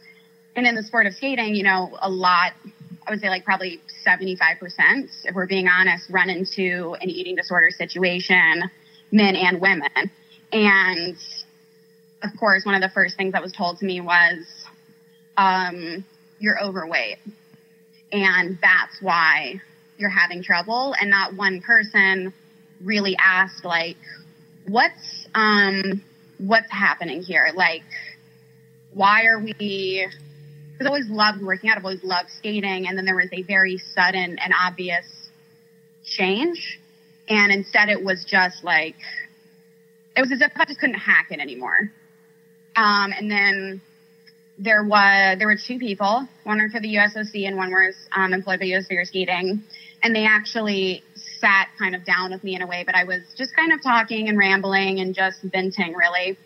and in the sport of skating, you know, a lot, I would say like probably 75%, if we're being honest, run into an eating disorder situation, men and women. And of course, one of the first things that was told to me was, you're overweight, and that's why you're having trouble. And not one person really asked, like, what's happening here? Like, why are we, because I always loved working out, I've always loved skating. And then there was a very sudden and obvious change. And instead it was just like, it was as if I just couldn't hack it anymore. And then there were two people, one were for the USOC and one was employed by US Figure Skating. And they actually sat kind of down with me in a way, but I was just kind of talking and rambling and just venting really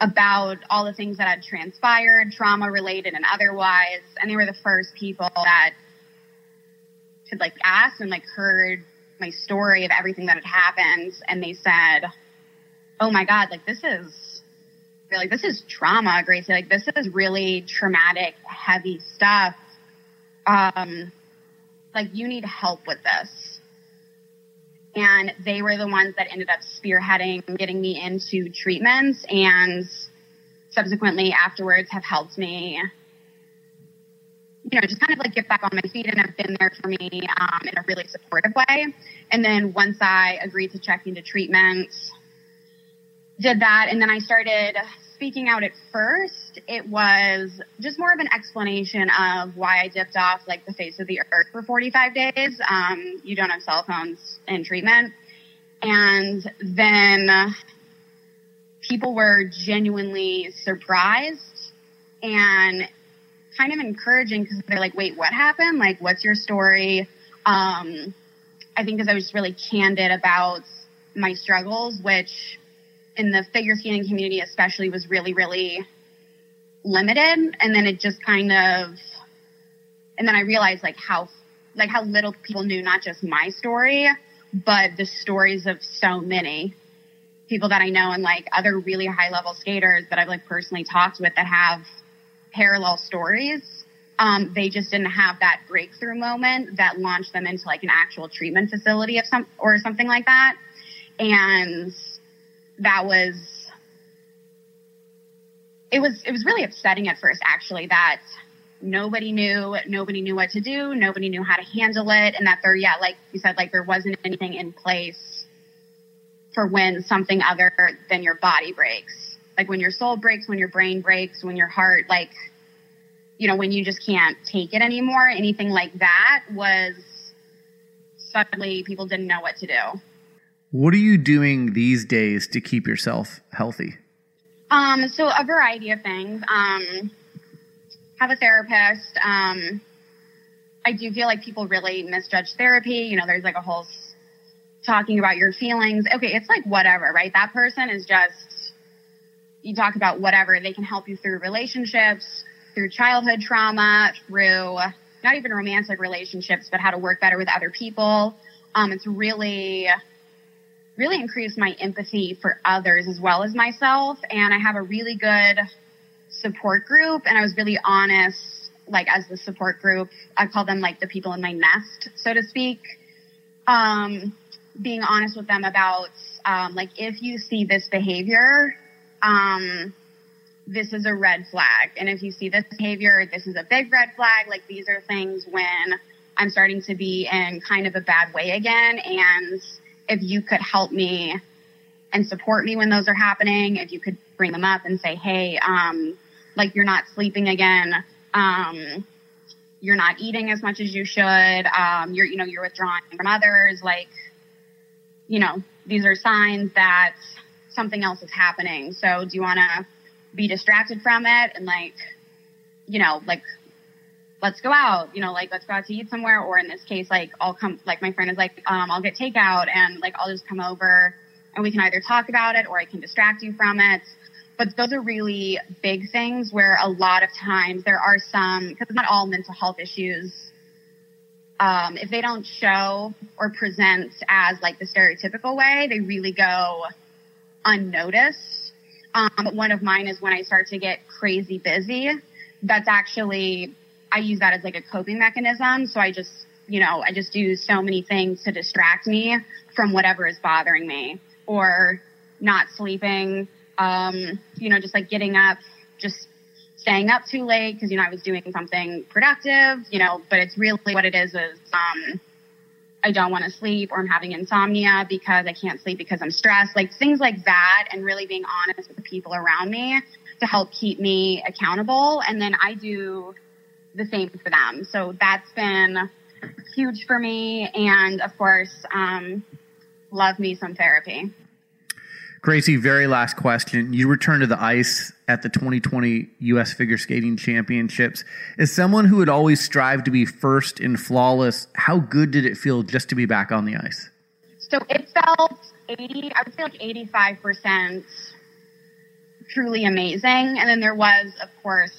about all the things that had transpired, trauma related and otherwise. And they were the first people that had like asked and like heard my story of everything that had happened. And they said, oh my God, like this is trauma, Gracie. Like this is really traumatic, heavy stuff. Like you need help with this. And they were the ones that ended up spearheading, getting me into treatments, and subsequently afterwards have helped me, you know, just kind of like get back on my feet, and have been there for me in a really supportive way. And then once I agreed to check into treatments, did that, and then I started speaking out. At first, it was just more of an explanation of why I dipped off like the face of the earth for 45 days. You don't have cell phones in treatment. And then people were genuinely surprised and kind of encouraging, because they're like, wait, what happened? Like, what's your story? I think because I was just really candid about my struggles, which in the figure skating community especially was really, really limited. And then it just kind of, and then I realized like how like how little people knew not just my story, but the stories of so many people that I know and like other really high level skaters that I've like personally talked with that have parallel stories. They just didn't have that breakthrough moment that launched them into like an actual treatment facility of some or something like that. And that was, it was really upsetting at first, actually, that nobody knew what to do. Nobody knew how to handle it. And that there, yeah, like you said, like there wasn't anything in place for when something other than your body breaks, like when your soul breaks, when your brain breaks, when your heart, like, you know, when you just can't take it anymore, anything like that was suddenly people didn't know what to do. What are you doing these days to keep yourself healthy? So a variety of things. Have a therapist. I do feel like people really misjudge therapy. You know, there's like a whole talking about your feelings. Okay, it's like whatever, right? That person is just, you talk about whatever. They can help you through relationships, through childhood trauma, through not even romantic relationships, but how to work better with other people. It's really, really increased my empathy for others as well as myself. And I have a really good support group. And I was really honest, like as the support group, I call them like the people in my nest, so to speak. Being honest with them about, like, if you see this behavior, this is a red flag. And if you see this behavior, this is a big red flag. Like, these are things when I'm starting to be in kind of a bad way again. And if you could help me and support me when those are happening, if you could bring them up and say, hey, like, you're not sleeping again. You're not eating as much as you should. You're, you know, you're withdrawing from others. Like, you know, these are signs that something else is happening. So do you want to be distracted from it? And like, you know, like, let's go out, you know, like, let's go out to eat somewhere. Or in this case, like, I'll come, like my friend is like, I'll get takeout and like, I'll just come over and we can either talk about it or I can distract you from it. But those are really big things where a lot of times there are some, because not all mental health issues, if they don't show or present as like the stereotypical way, they really go unnoticed. But one of mine is when I start to get crazy busy, that's actually, I use that as like a coping mechanism. So I just, you know, I just do so many things to distract me from whatever is bothering me, or not sleeping, you know, just like getting up, just staying up too late because, you know, I was doing something productive, you know, but it's really what it is I don't want to sleep, or I'm having insomnia because I can't sleep because I'm stressed, like things like that. And really being honest with the people around me to help keep me accountable. And then I do the same for them. So that's been huge for me. And of course, love me some therapy. Gracie, very last question. You returned to the ice at the 2020 U.S. Figure Skating Championships. As someone who had always strived to be first and flawless, how good did it feel just to be back on the ice? So it felt 80, I would say like 85% truly amazing. And then there was, of course,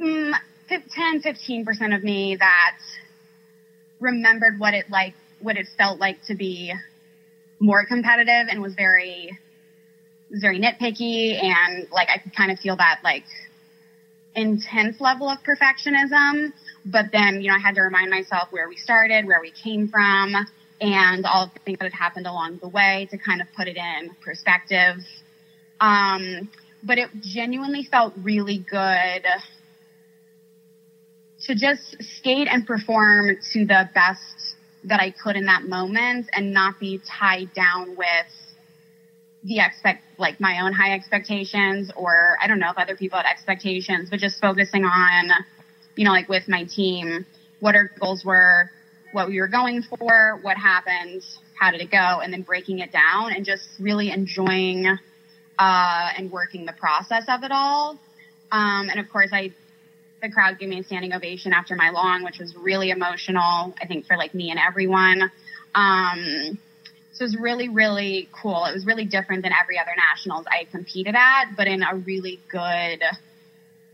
10-15% of me that remembered what it felt like to be more competitive, and was very nitpicky, and like I could kind of feel that like intense level of perfectionism. But then, you know, I had to remind myself where we started, where we came from, and all of the things that had happened along the way to kind of put it in perspective. But it genuinely felt really good to just skate and perform to the best that I could in that moment, and not be tied down with the like my own high expectations, or I don't know if other people had expectations, but just focusing on, you know, like with my team, what our goals were, what we were going for, what happened, how did it go? And then breaking it down and just really enjoying, and working the process of it all. And of course the crowd gave me a standing ovation after my long, which was really emotional, I think, for like me and everyone. So it was really, really cool. It was really different than every other nationals I competed at, but in a really good,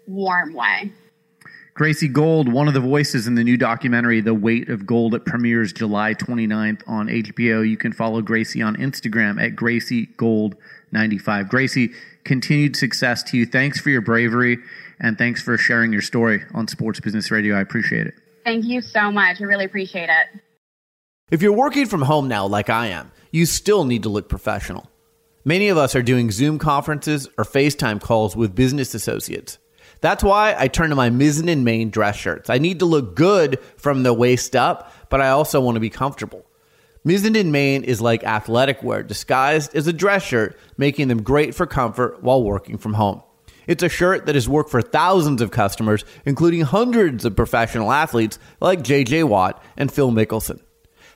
warm way. Gracie Gold, one of the voices in the new documentary, The Weight of Gold. It premieres July 29th on HBO. You can follow Gracie on Instagram at GracieGold95. Gracie, continued success to you. Thanks for your bravery, and thanks for sharing your story on Sports Business Radio. I appreciate it. Thank you so much. I really appreciate it. If you're working from home now, like I am, you still need to look professional. Many of us are doing Zoom conferences or FaceTime calls with business associates. That's why I turn to my Mizzen & Main dress shirts. I need to look good from the waist up, but I also want to be comfortable. Mizzen & Main is like athletic wear disguised as a dress shirt, making them great for comfort while working from home. It's a shirt that has worked for thousands of customers, including hundreds of professional athletes like J.J. Watt and Phil Mickelson.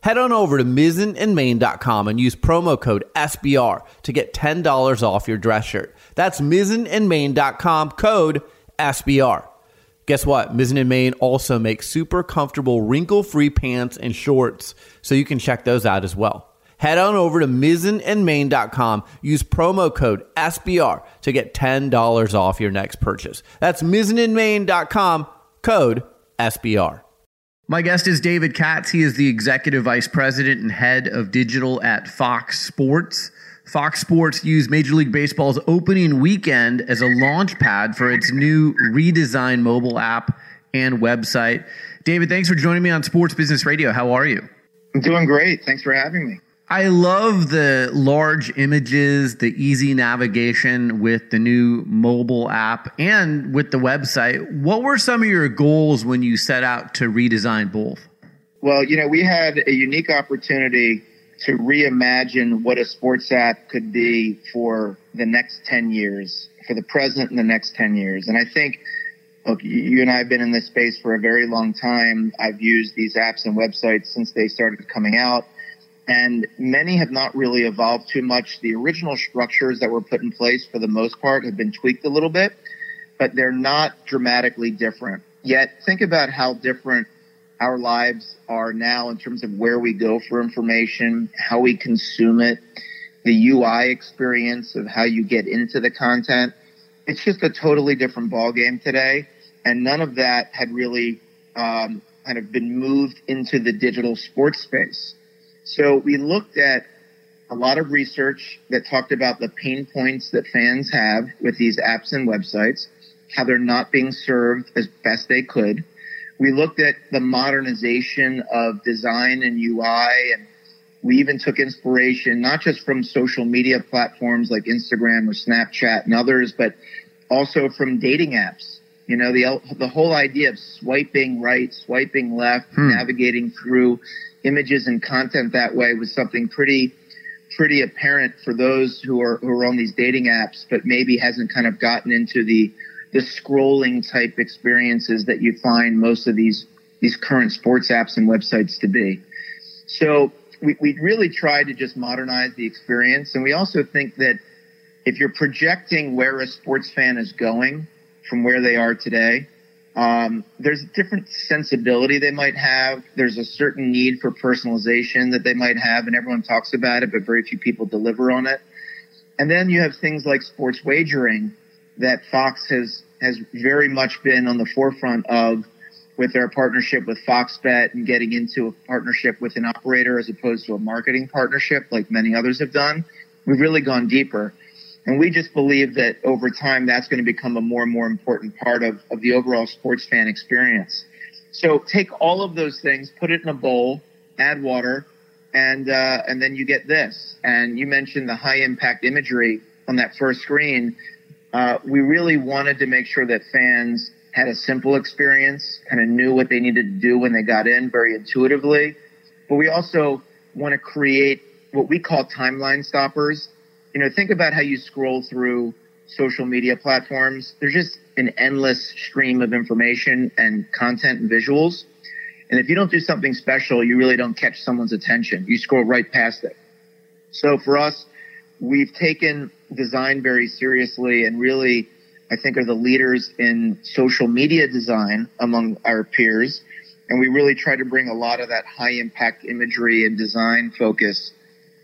Head on over to mizzenandmain.com and use promo code SBR to get $10 off your dress shirt. That's mizzenandmain.com, code SBR. Guess what? Mizzen & Main also makes super comfortable wrinkle-free pants and shorts, so you can check those out as well. Head on over to mizzenandmain.com, use promo code SBR to get $10 off your next purchase. That's mizzenandmain.com, code SBR. My guest is David Katz. He is the Executive Vice President and Head of Digital at Fox Sports. Fox Sports used Major League Baseball's opening weekend as a launch pad for its new redesigned mobile app and website. David, thanks for joining me on Sports Business Radio. How are you? I'm doing great. Thanks for having me. I love the large images, the easy navigation with the new mobile app and with the website. What were some of your goals when you set out to redesign both? Well, you know, we had a unique opportunity to reimagine what a sports app could be for the next 10 years, for the present and the next 10 years. And I think, look, you and I have been in this space for a very long time. I've used these apps and websites since they started coming out, and many have not really evolved too much. The original structures that were put in place, for the most part, have been tweaked a little bit, but they're not dramatically different. Yet, think about how different our lives are now in terms of where we go for information, how we consume it, the UI experience of how you get into the content. It's just a totally different ballgame today, and none of that had really kind of been moved into the digital sports space. So we looked at a lot of research that talked about the pain points that fans have with these apps and websites, how they're not being served as best they could. We looked at the modernization of design and UI, and we even took inspiration not just from social media platforms like Instagram or Snapchat and others, but also from dating apps. You know, the whole idea of swiping right, swiping left, navigating through images and content that way was something pretty apparent for those who are on these dating apps, but maybe hasn't kind of gotten into the scrolling type experiences that you find most of these current sports apps and websites to be. So we really try to just modernize the experience. And we also think that if you're projecting where a sports fan is going from where they are today, there's a different sensibility they might have. There's a certain need for personalization that they might have, and everyone talks about it, but very few people deliver on it. And then you have things like sports wagering that Fox has very much been on the forefront of with their partnership with Fox Bet and getting into a partnership with an operator as opposed to a marketing partnership like many others have done. We've really gone deeper. And we just believe that over time, that's going to become a more and more important part of the overall sports fan experience. So take all of those things, put it in a bowl, add water, and then you get this. And you mentioned the high-impact imagery on that first screen. We really wanted to make sure that fans had a simple experience, kind of knew what they needed to do when they got in very intuitively. But we also want to create what we call timeline stoppers. You know, think about how you scroll through social media platforms. There's just an endless stream of information and content and visuals. And if you don't do something special, you really don't catch someone's attention. You scroll right past it. So for us, we've taken design very seriously and really, I think, are the leaders in social media design among our peers. And we really try to bring a lot of that high impact imagery and design focus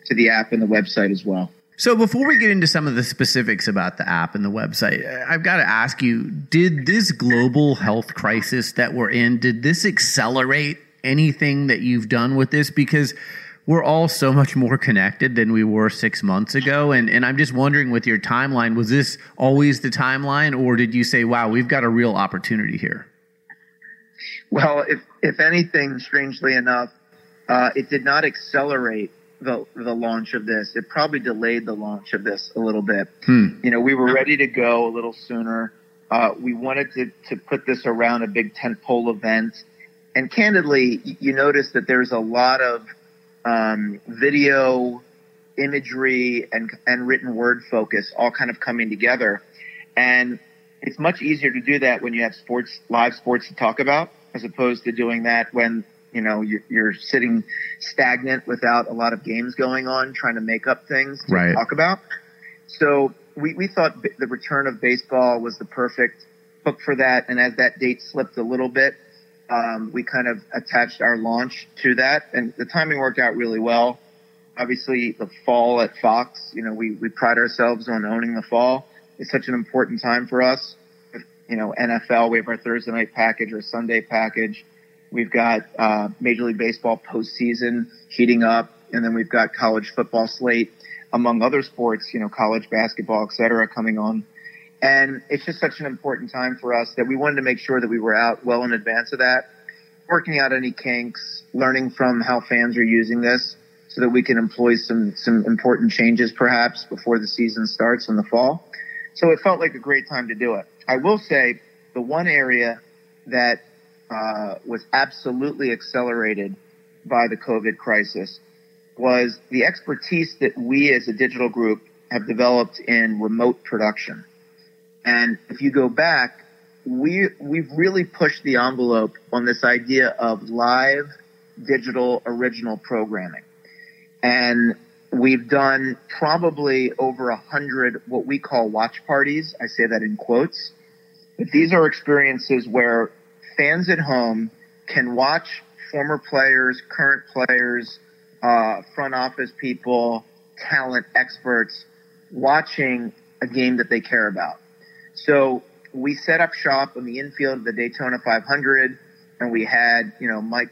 to the app and the website as well. So before we get into some of the specifics about the app and the website, I've got to ask you, did this global health crisis that we're in, did this accelerate anything that you've done with this? Because we're all so much more connected than we were 6 months ago. And I'm just wondering, with your timeline, was this always the timeline, or did you say, wow, we've got a real opportunity here? Well, if anything, strangely enough, it did not accelerate the launch of this. It probably delayed the launch of this a little bit. You know, we were ready to go a little sooner. We wanted to put this around a big tentpole event. And candidly, you notice that there's a lot of video, imagery, and written word focus all kind of coming together. And it's much easier to do that when you have live sports to talk about, as opposed to doing that when, you know, you're sitting stagnant without a lot of games going on, trying to make up things to talk about. So we thought the return of baseball was the perfect hook for that. And as that date slipped a little bit, we kind of attached our launch to that. And the timing worked out really well. Obviously, the fall at Fox, you know, we pride ourselves on owning the fall. It's such an important time for us. You know, NFL, we have our Thursday night package or Sunday package. We've got Major League Baseball postseason heating up, and then we've got college football slate, among other sports, you know, college basketball, et cetera, coming on. And it's just such an important time for us that we wanted to make sure that we were out well in advance of that, working out any kinks, learning from how fans are using this so that we can employ some important changes perhaps before the season starts in the fall. So it felt like a great time to do it. I will say the one area that was absolutely accelerated by the COVID crisis was the expertise that we as a digital group have developed in remote production. And if you go back, we've really pushed the envelope on this idea of live digital original programming. And we've done probably over 100 what we call watch parties. I say that in quotes. But these are experiences where fans at home can watch former players, current players, front office people, talent experts watching a game that they care about. So we set up shop on the infield of the Daytona 500, and we had, you know, Mike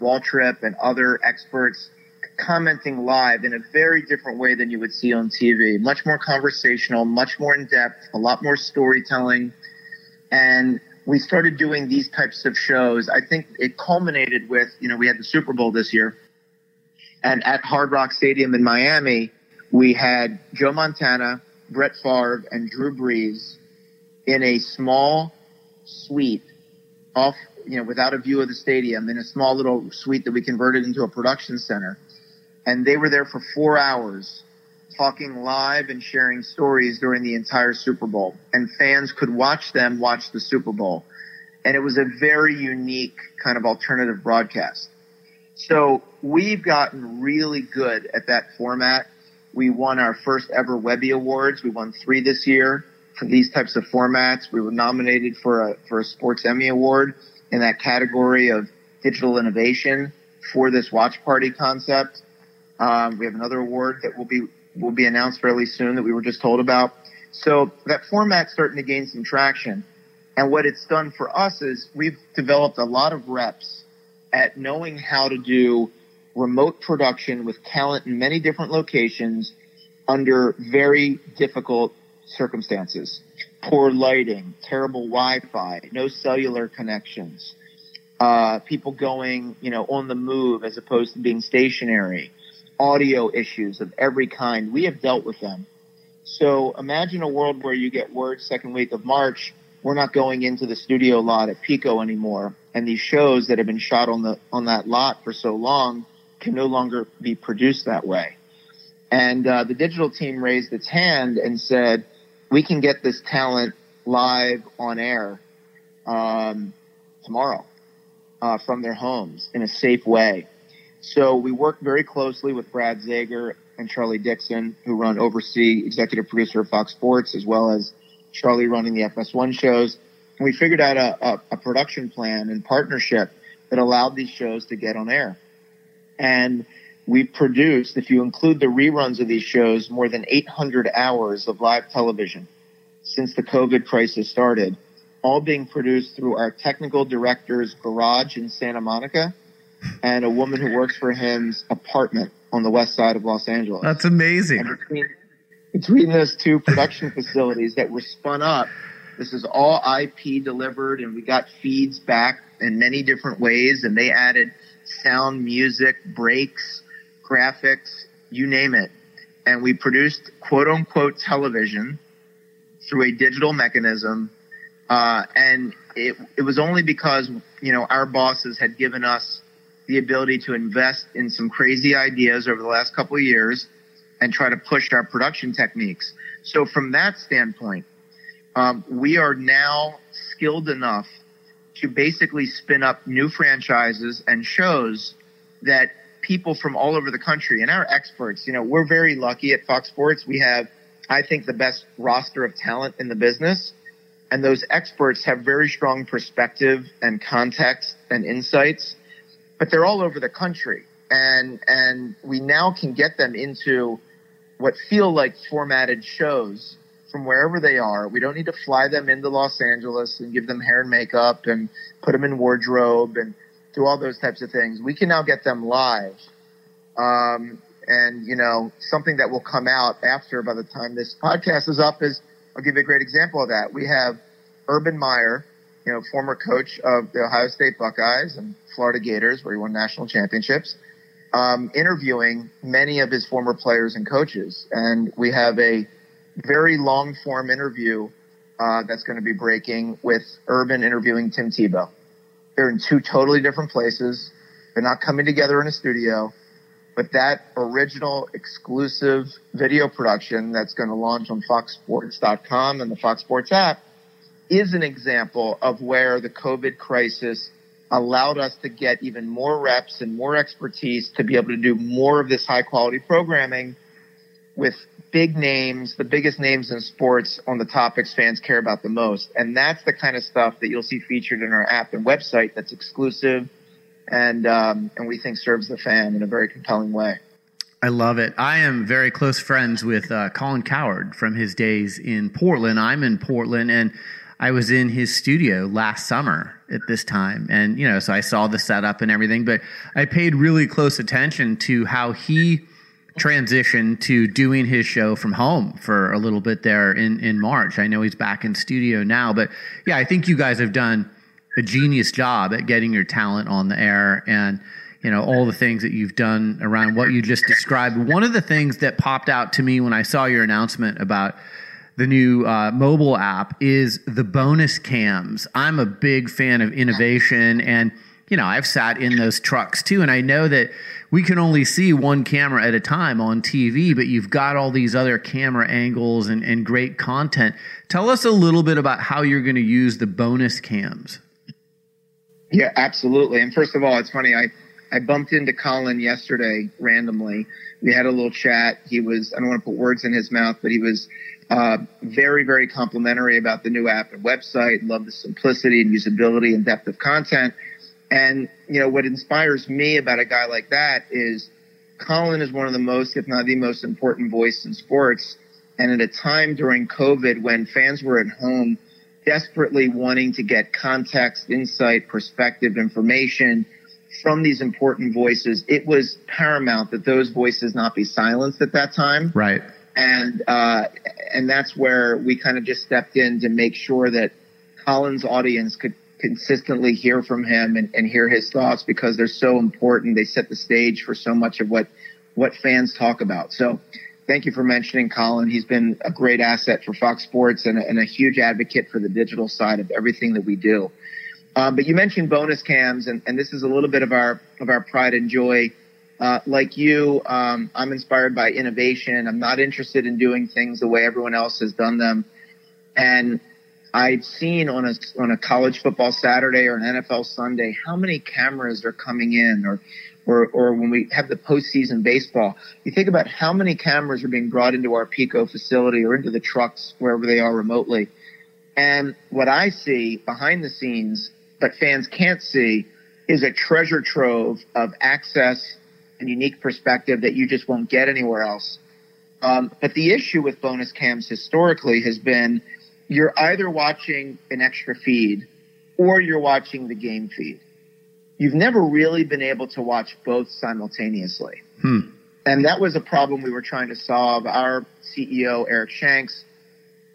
Waltrip and other experts commenting live in a very different way than you would see on TV. Much more conversational, much more in depth, a lot more storytelling, and we started doing these types of shows. I think it culminated with, you know, we had the Super Bowl this year. And at Hard Rock Stadium in Miami, we had Joe Montana, Brett Favre, and Drew Brees in a small suite off, you know, without a view of the stadium, in a small little suite that we converted into a production center. And they were there for 4 hours talking live and sharing stories during the entire Super Bowl, and fans could watch them watch the Super Bowl. And it was a very unique kind of alternative broadcast. So we've gotten really good at that format. We won our first ever Webby Awards. We won 3 this year for these types of formats. We were nominated for a Sports Emmy Award in that category of digital innovation for this watch party concept. We have another award that will be announced fairly soon that we were just told about. So that format's starting to gain some traction. And what it's done for us is we've developed a lot of reps at knowing how to do remote production with talent in many different locations under very difficult circumstances. Poor lighting, terrible Wi-Fi, no cellular connections, people going, you know, on the move as opposed to being stationary, audio issues of every kind. We have dealt with them. So imagine a world where you get word second week of March, we're not going into the studio lot at Pico anymore. And these shows that have been shot on that lot for so long can no longer be produced that way. And the digital team raised its hand and said, we can get this talent live on air tomorrow from their homes in a safe way. So we work very closely with Brad Zager and Charlie Dixon, who run Oversee, executive producer of Fox Sports, as well as Charlie running the FS1 shows. And we figured out a production plan and partnership that allowed these shows to get on air. And we produced, if you include the reruns of these shows, more than 800 hours of live television since the COVID crisis started, all being produced through our technical director's garage in Santa Monica and a woman who works for him's apartment on the west side of Los Angeles. That's amazing. Between those two production facilities that were spun up, this is all IP delivered, and we got feeds back in many different ways, and they added sound, music, breaks, graphics, you name it. And we produced quote-unquote television through a digital mechanism, and it was only because, you know, our bosses had given us the ability to invest in some crazy ideas over the last couple of years and try to push our production techniques. So from that standpoint, we are now skilled enough to basically spin up new franchises and shows that people from all over the country and our experts, you know, we're very lucky at Fox Sports. We have, I think, the best roster of talent in the business. And those experts have very strong perspective and context and insights, but they're all over the country. And we now can get them into what feel like formatted shows from wherever they are. We don't need to fly them into Los Angeles and give them hair and makeup and put them in wardrobe and do all those types of things. We can now get them live. And, you know, something that will come out after, by the time this podcast is up, is, I'll give you a great example of that. We have Urban Meyer, you know, former coach of the Ohio State Buckeyes and Florida Gators, where he won national championships, interviewing many of his former players and coaches. And we have a very long-form interview that's going to be breaking with Urban interviewing Tim Tebow. They're in two totally different places. They're not coming together in a studio. But that original exclusive video production that's going to launch on foxsports.com and the Fox Sports app is an example of where the COVID crisis allowed us to get even more reps and more expertise to be able to do more of this high-quality programming with big names, the biggest names in sports, on the topics fans care about the most. And that's the kind of stuff that you'll see featured in our app and website that's exclusive and we think serves the fan in a very compelling way. I love it. I am very close friends with Colin Coward from his days in Portland. I'm in Portland, and I was in his studio last summer at this time. And, you know, so I saw the setup and everything, but I paid really close attention to how he transitioned to doing his show from home for a little bit there in March. I know he's back in studio now, but yeah, I think you guys have done a genius job at getting your talent on the air and, you know, all the things that you've done around what you just described. One of the things that popped out to me when I saw your announcement about the new mobile app is the bonus cams. I'm a big fan of innovation, and, you know, I've sat in those trucks too, and I know that we can only see one camera at a time on TV, but you've got all these other camera angles and great content. Tell us a little bit about how you're going to use the bonus cams. Yeah, absolutely. And first of all, it's funny. I bumped into Colin yesterday randomly. We had a little chat. He was, I don't want to put words in his mouth, but he was very, very complimentary about the new app and website. Loved the simplicity and usability and depth of content. And, you know, what inspires me about a guy like that is Colin is one of the most, if not the most important voice in sports. And at a time during COVID when fans were at home desperately wanting to get context, insight, perspective, information from these important voices, it was paramount that those voices not be silenced at that time. Right. And that's where we kind of just stepped in to make sure that Colin's audience could consistently hear from him and hear his thoughts, because they're so important. They set the stage for so much of what fans talk about. So thank you for mentioning Colin. He's been a great asset for Fox Sports and a huge advocate for the digital side of everything that we do. But you mentioned bonus cams, and this is a little bit of our pride and joy. Like you, I'm inspired by innovation. I'm not interested in doing things the way everyone else has done them. And I've seen on a college football Saturday or an NFL Sunday how many cameras are coming in, or when we have the postseason baseball. You think about how many cameras are being brought into our Pico facility or into the trucks wherever they are remotely. And what I see behind the scenes, but fans can't see, is a treasure trove of access and unique perspective that you just won't get anywhere else. But the issue with bonus cams historically has been you're either watching an extra feed or you're watching the game feed. You've never really been able to watch both simultaneously. And that was a problem we were trying to solve. Our CEO, Eric Shanks,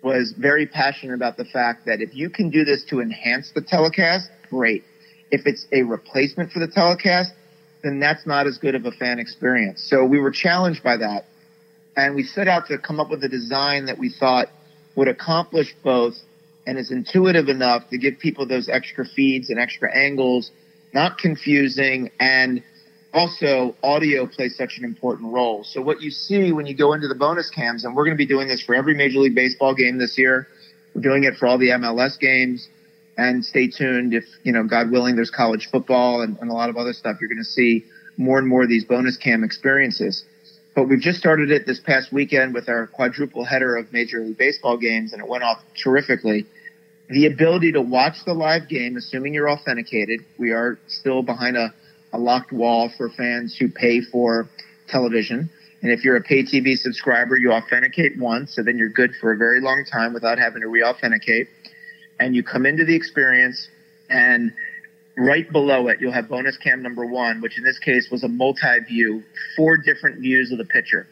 was very passionate about the fact that if you can do this to enhance the telecast, great. If it's a replacement for the telecast, then that's not as good of a fan experience. So we were challenged by that. And we set out to come up with a design that we thought would accomplish both and is intuitive enough to give people those extra feeds and extra angles, not confusing, and also audio plays such an important role. So what you see when you go into the bonus cams, and we're going to be doing this for every Major League Baseball game this year. We're doing it for all the MLS games. And stay tuned if, you know, God willing, there's college football and a lot of other stuff. You're going to see more and more of these bonus cam experiences. But we've just started it this past weekend with our quadruple header of Major League Baseball games, and it went off terrifically. The ability to watch the live game, assuming you're authenticated. We are still behind a locked wall for fans who pay for television. And if you're a pay TV subscriber, you authenticate once, so then you're good for a very long time without having to re-authenticate. And you come into the experience, and right below it, you'll have bonus cam number one, which in this case was a multi-view, 4 different views of the pitcher.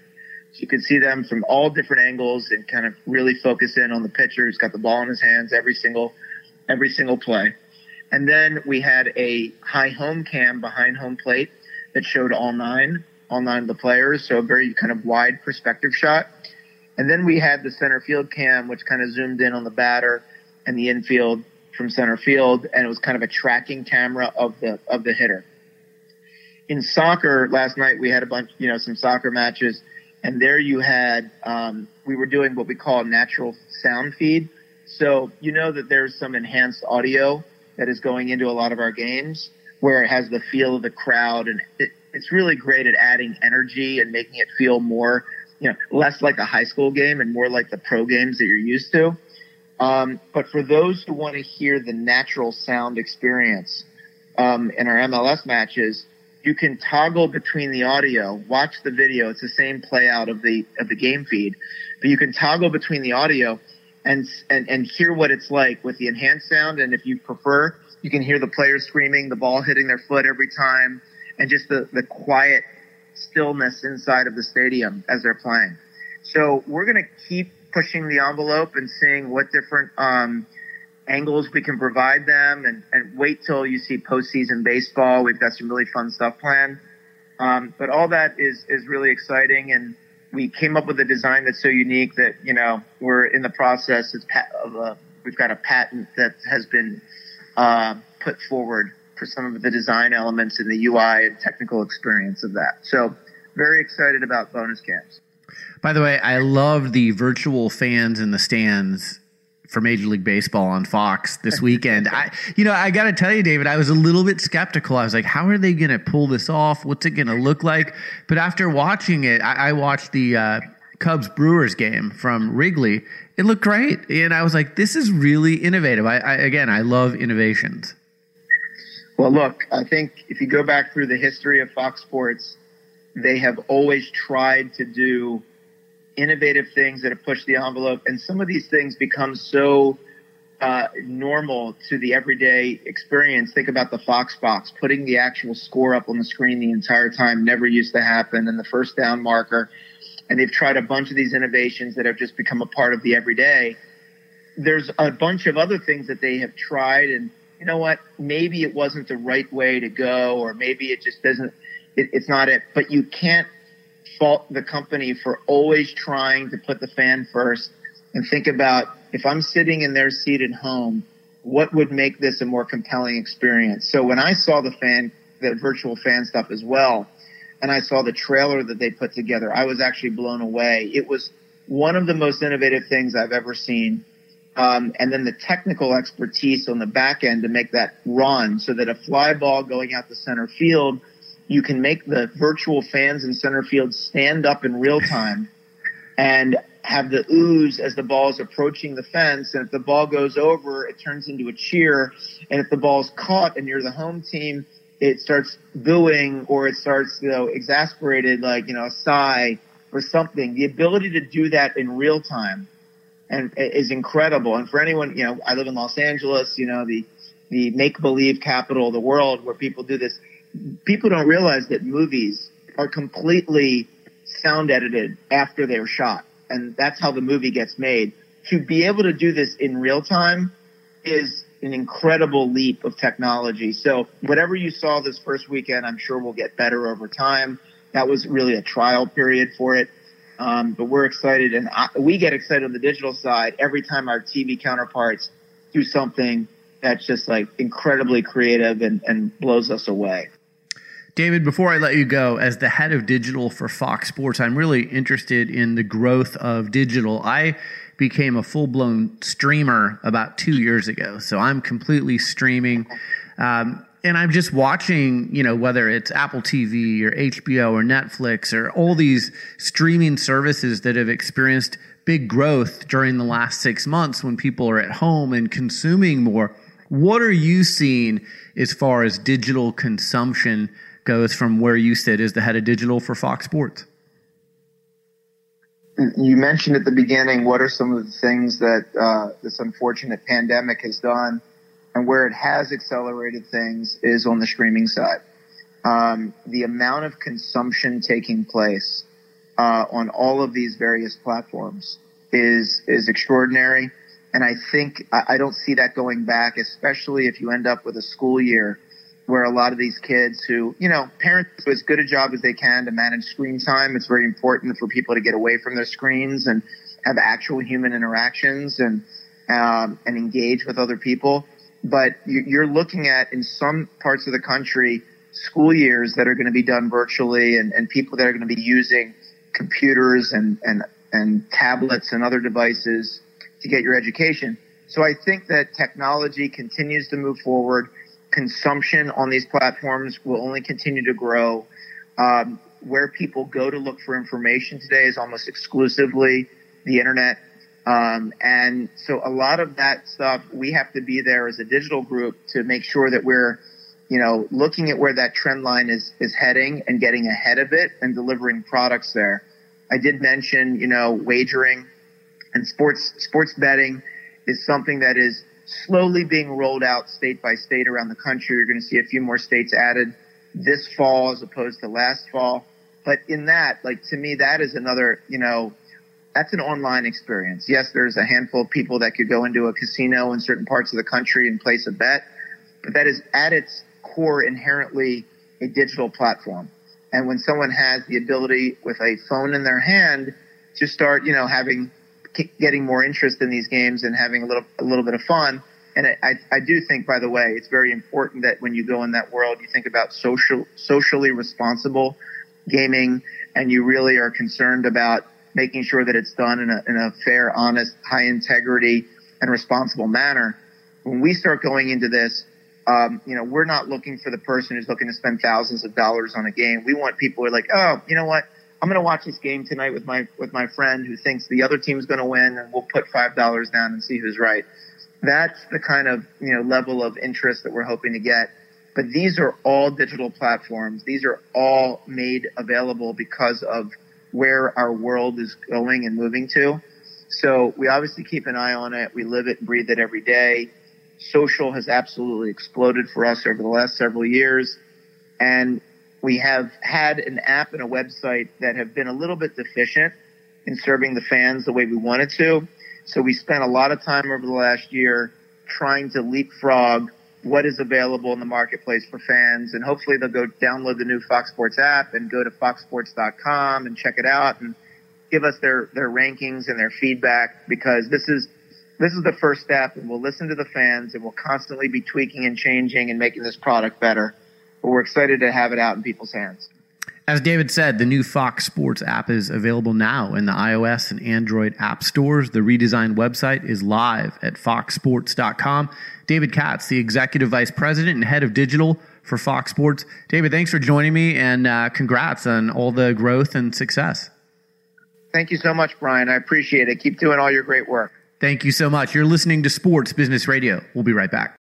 So you can see them from all different angles and kind of really focus in on the pitcher who's got the ball in his hands every single play. And then we had a high home cam behind home plate that showed all nine of the players, so a very kind of wide perspective shot. And then we had the center field cam, which kind of zoomed in on the batter and the infield from center field, and it was kind of a tracking camera of the hitter. In soccer last night, we had a bunch, you know, some soccer matches, and there you had we were doing what we call natural sound feed. So you know that there's some enhanced audio that is going into a lot of our games where it has the feel of the crowd, and it's really great at adding energy and making it feel more, you know, less like a high school game and more like the pro games that you're used to. But for those who want to hear the natural sound experience in our MLS matches, you can toggle between the audio, watch the video. It's the same play out of the game feed, but you can toggle between the audio and hear what it's like with the enhanced sound. And if you prefer, you can hear the players screaming, the ball hitting their foot every time, and just the quiet stillness inside of the stadium as they're playing. So we're going to keep pushing the envelope and seeing what different angles we can provide them, and wait till you see postseason baseball. We've got some really fun stuff planned. But all that is really exciting, and we came up with a design that's so unique that, you know, we're in the process of we've got a patent that has been put forward for some of the design elements in the UI and technical experience of that. So very excited about bonus camps. By the way, I love the virtual fans in the stands for Major League Baseball on Fox this weekend. I got to tell you, David, I was a little bit skeptical. I was like, how are they going to pull this off? What's it going to look like? But after watching it, I watched the Cubs-Brewers game from Wrigley. It looked great. And I was like, this is really innovative. I love innovations. Well, look, I think if you go back through the history of Fox Sports, they have always tried to do innovative things that have pushed the envelope, and some of these things become so normal to the everyday experience. Think about the Fox box, putting the actual score up on the screen the entire time, never used to happen, and the first down marker. And they've tried a bunch of these innovations that have just become a part of the everyday. There's a bunch of other things that they have tried, and you know what, maybe it wasn't the right way to go, or maybe it just doesn't, it's not it, but you can't fault the company for always trying to put the fan first and think about, if I'm sitting in their seat at home, what would make this a more compelling experience? So when I saw the virtual fan stuff as well, and I saw the trailer that they put together, I was actually blown away. It was one of the most innovative things I've ever seen. And then the technical expertise on the back end to make that run so that a fly ball going out to center field, you can make the virtual fans in center field stand up in real time and have the ooze as the ball is approaching the fence. And if the ball goes over, it turns into a cheer. And if the ball's caught and you're the home team, it starts booing, or it starts, you know, exasperated, like, you know, a sigh or something. The ability to do that in real time and is incredible. And for anyone, you know, I live in Los Angeles, you know, the make-believe capital of the world where people do this. People don't realize that movies are completely sound edited after they're shot. And that's how the movie gets made. To be able to do this in real time is an incredible leap of technology. So whatever you saw this first weekend, I'm sure will get better over time. That was really a trial period for it. But we're excited, and we get excited on the digital side every time our TV counterparts do something that's just like incredibly creative and blows us away. David, before I let you go, as the head of digital for Fox Sports, I'm really interested in the growth of digital. I became a full-blown streamer about 2 years ago, so I'm completely streaming. And I'm just watching, you know, whether it's Apple TV or HBO or Netflix or all these streaming services that have experienced big growth during the last 6 months when people are at home and consuming more. What are you seeing as far as digital consumption goes from where you sit as the head of digital for Fox Sports? You mentioned at the beginning, what are some of the things that this unfortunate pandemic has done? And where it has accelerated things is on the streaming side. The amount of consumption taking place on all of these various platforms is extraordinary. And I think I don't see that going back, especially if you end up with a school year where a lot of these kids who, you know, parents do as good a job as they can to manage screen time. It's very important for people to get away from their screens and have actual human interactions and engage with other people. But you're looking at, in some parts of the country, school years that are going to be done virtually and people that are going to be using computers and tablets and other devices to get your education. So I think that technology continues to move forward. Consumption on these platforms will only continue to grow. Where people go to look for information today is almost exclusively the internet. And so a lot of that stuff, we have to be there as a digital group to make sure that we're, you know, looking at where that trend line is heading and getting ahead of it and delivering products there. I did mention, you know, wagering and sports betting is something that is slowly being rolled out state by state around the country. You're going to see a few more states added this fall as opposed to last fall. But in that, like, to me, that is another, you know, that's an online experience. Yes, there's a handful of people that could go into a casino in certain parts of the country and place a bet, but that is at its core inherently a digital platform. And when someone has the ability with a phone in their hand to start, you know, getting more interest in these games and having a little bit of fun. And I do think, by the way, it's very important that when you go in that world, you think about socially responsible gaming, and you really are concerned about making sure that it's done in a fair, honest, high integrity and responsible manner. When we start going into this, you know, we're not looking for the person who's looking to spend thousands of dollars on a game. We want people who are like, oh, you know what? I'm going to watch this game tonight with my friend who thinks the other team's going to win, and we'll put $5 down and see who's right. That's the kind of, you know, level of interest that we're hoping to get. But these are all digital platforms. These are all made available because of where our world is going and moving to. So we obviously keep an eye on it. We live it and breathe it every day. Social has absolutely exploded for us over the last several years. And we have had an app and a website that have been a little bit deficient in serving the fans the way we wanted to. So we spent a lot of time over the last year trying to leapfrog what is available in the marketplace for fans. And hopefully they'll go download the new Fox Sports app and go to foxsports.com and check it out and give us their rankings and their feedback, because this is the first step, and we'll listen to the fans and we'll constantly be tweaking and changing and making this product better. But we're excited to have it out in people's hands. As David said, the new Fox Sports app is available now in the iOS and Android app stores. The redesigned website is live at foxsports.com. David Katz, the Executive Vice President and Head of Digital for Fox Sports. David, thanks for joining me, and congrats on all the growth and success. Thank you so much, Brian. I appreciate it. Keep doing all your great work. Thank you so much. You're listening to Sports Business Radio. We'll be right back.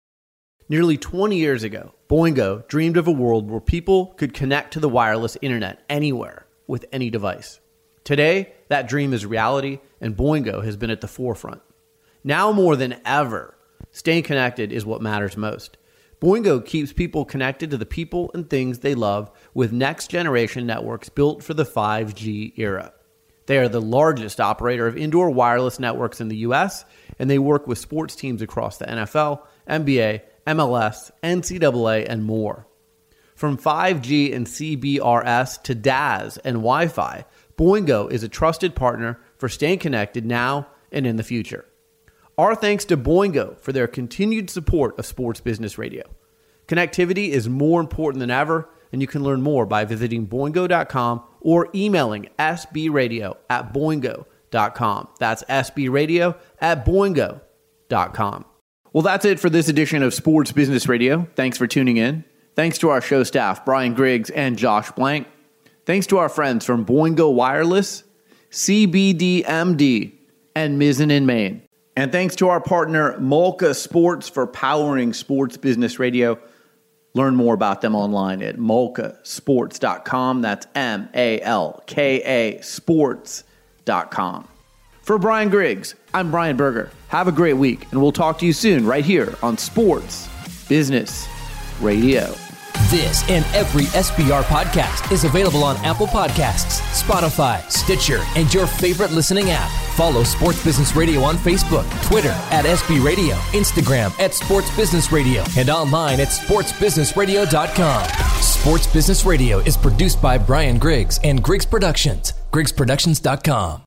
Nearly 20 years ago, Boingo dreamed of a world where people could connect to the wireless internet anywhere with any device. Today, that dream is reality, and Boingo has been at the forefront. Now more than ever, staying connected is what matters most. Boingo keeps people connected to the people and things they love with next-generation networks built for the 5G era. They are the largest operator of indoor wireless networks in the U.S., and they work with sports teams across the NFL, NBA, MLS, NCAA, and more. From 5G and CBRS to DAS and Wi-Fi, Boingo is a trusted partner for staying connected now and in the future. Our thanks to Boingo for their continued support of Sports Business Radio. Connectivity is more important than ever, and you can learn more by visiting boingo.com or emailing sbradio@boingo.com. That's sbradio@boingo.com. Well, that's it for this edition of Sports Business Radio. Thanks for tuning in. Thanks to our show staff, Brian Griggs and Josh Blank. Thanks to our friends from Boingo Wireless, CBDMD, and Mizzen+Main. And thanks to our partner, Malka Sports, for powering Sports Business Radio. Learn more about them online at malkasports.com. That's M-A-L-K-A sports.com. For Brian Griggs, I'm Brian Berger. Have a great week, and we'll talk to you soon right here on Sports Business Radio. This and every SBR podcast is available on Apple Podcasts, Spotify, Stitcher, and your favorite listening app. Follow Sports Business Radio on Facebook, Twitter @SBRadio, Instagram @Sports Business Radio, and online at sportsbusinessradio.com. Sports Business Radio is produced by Brian Griggs and Griggs Productions, griggsproductions.com.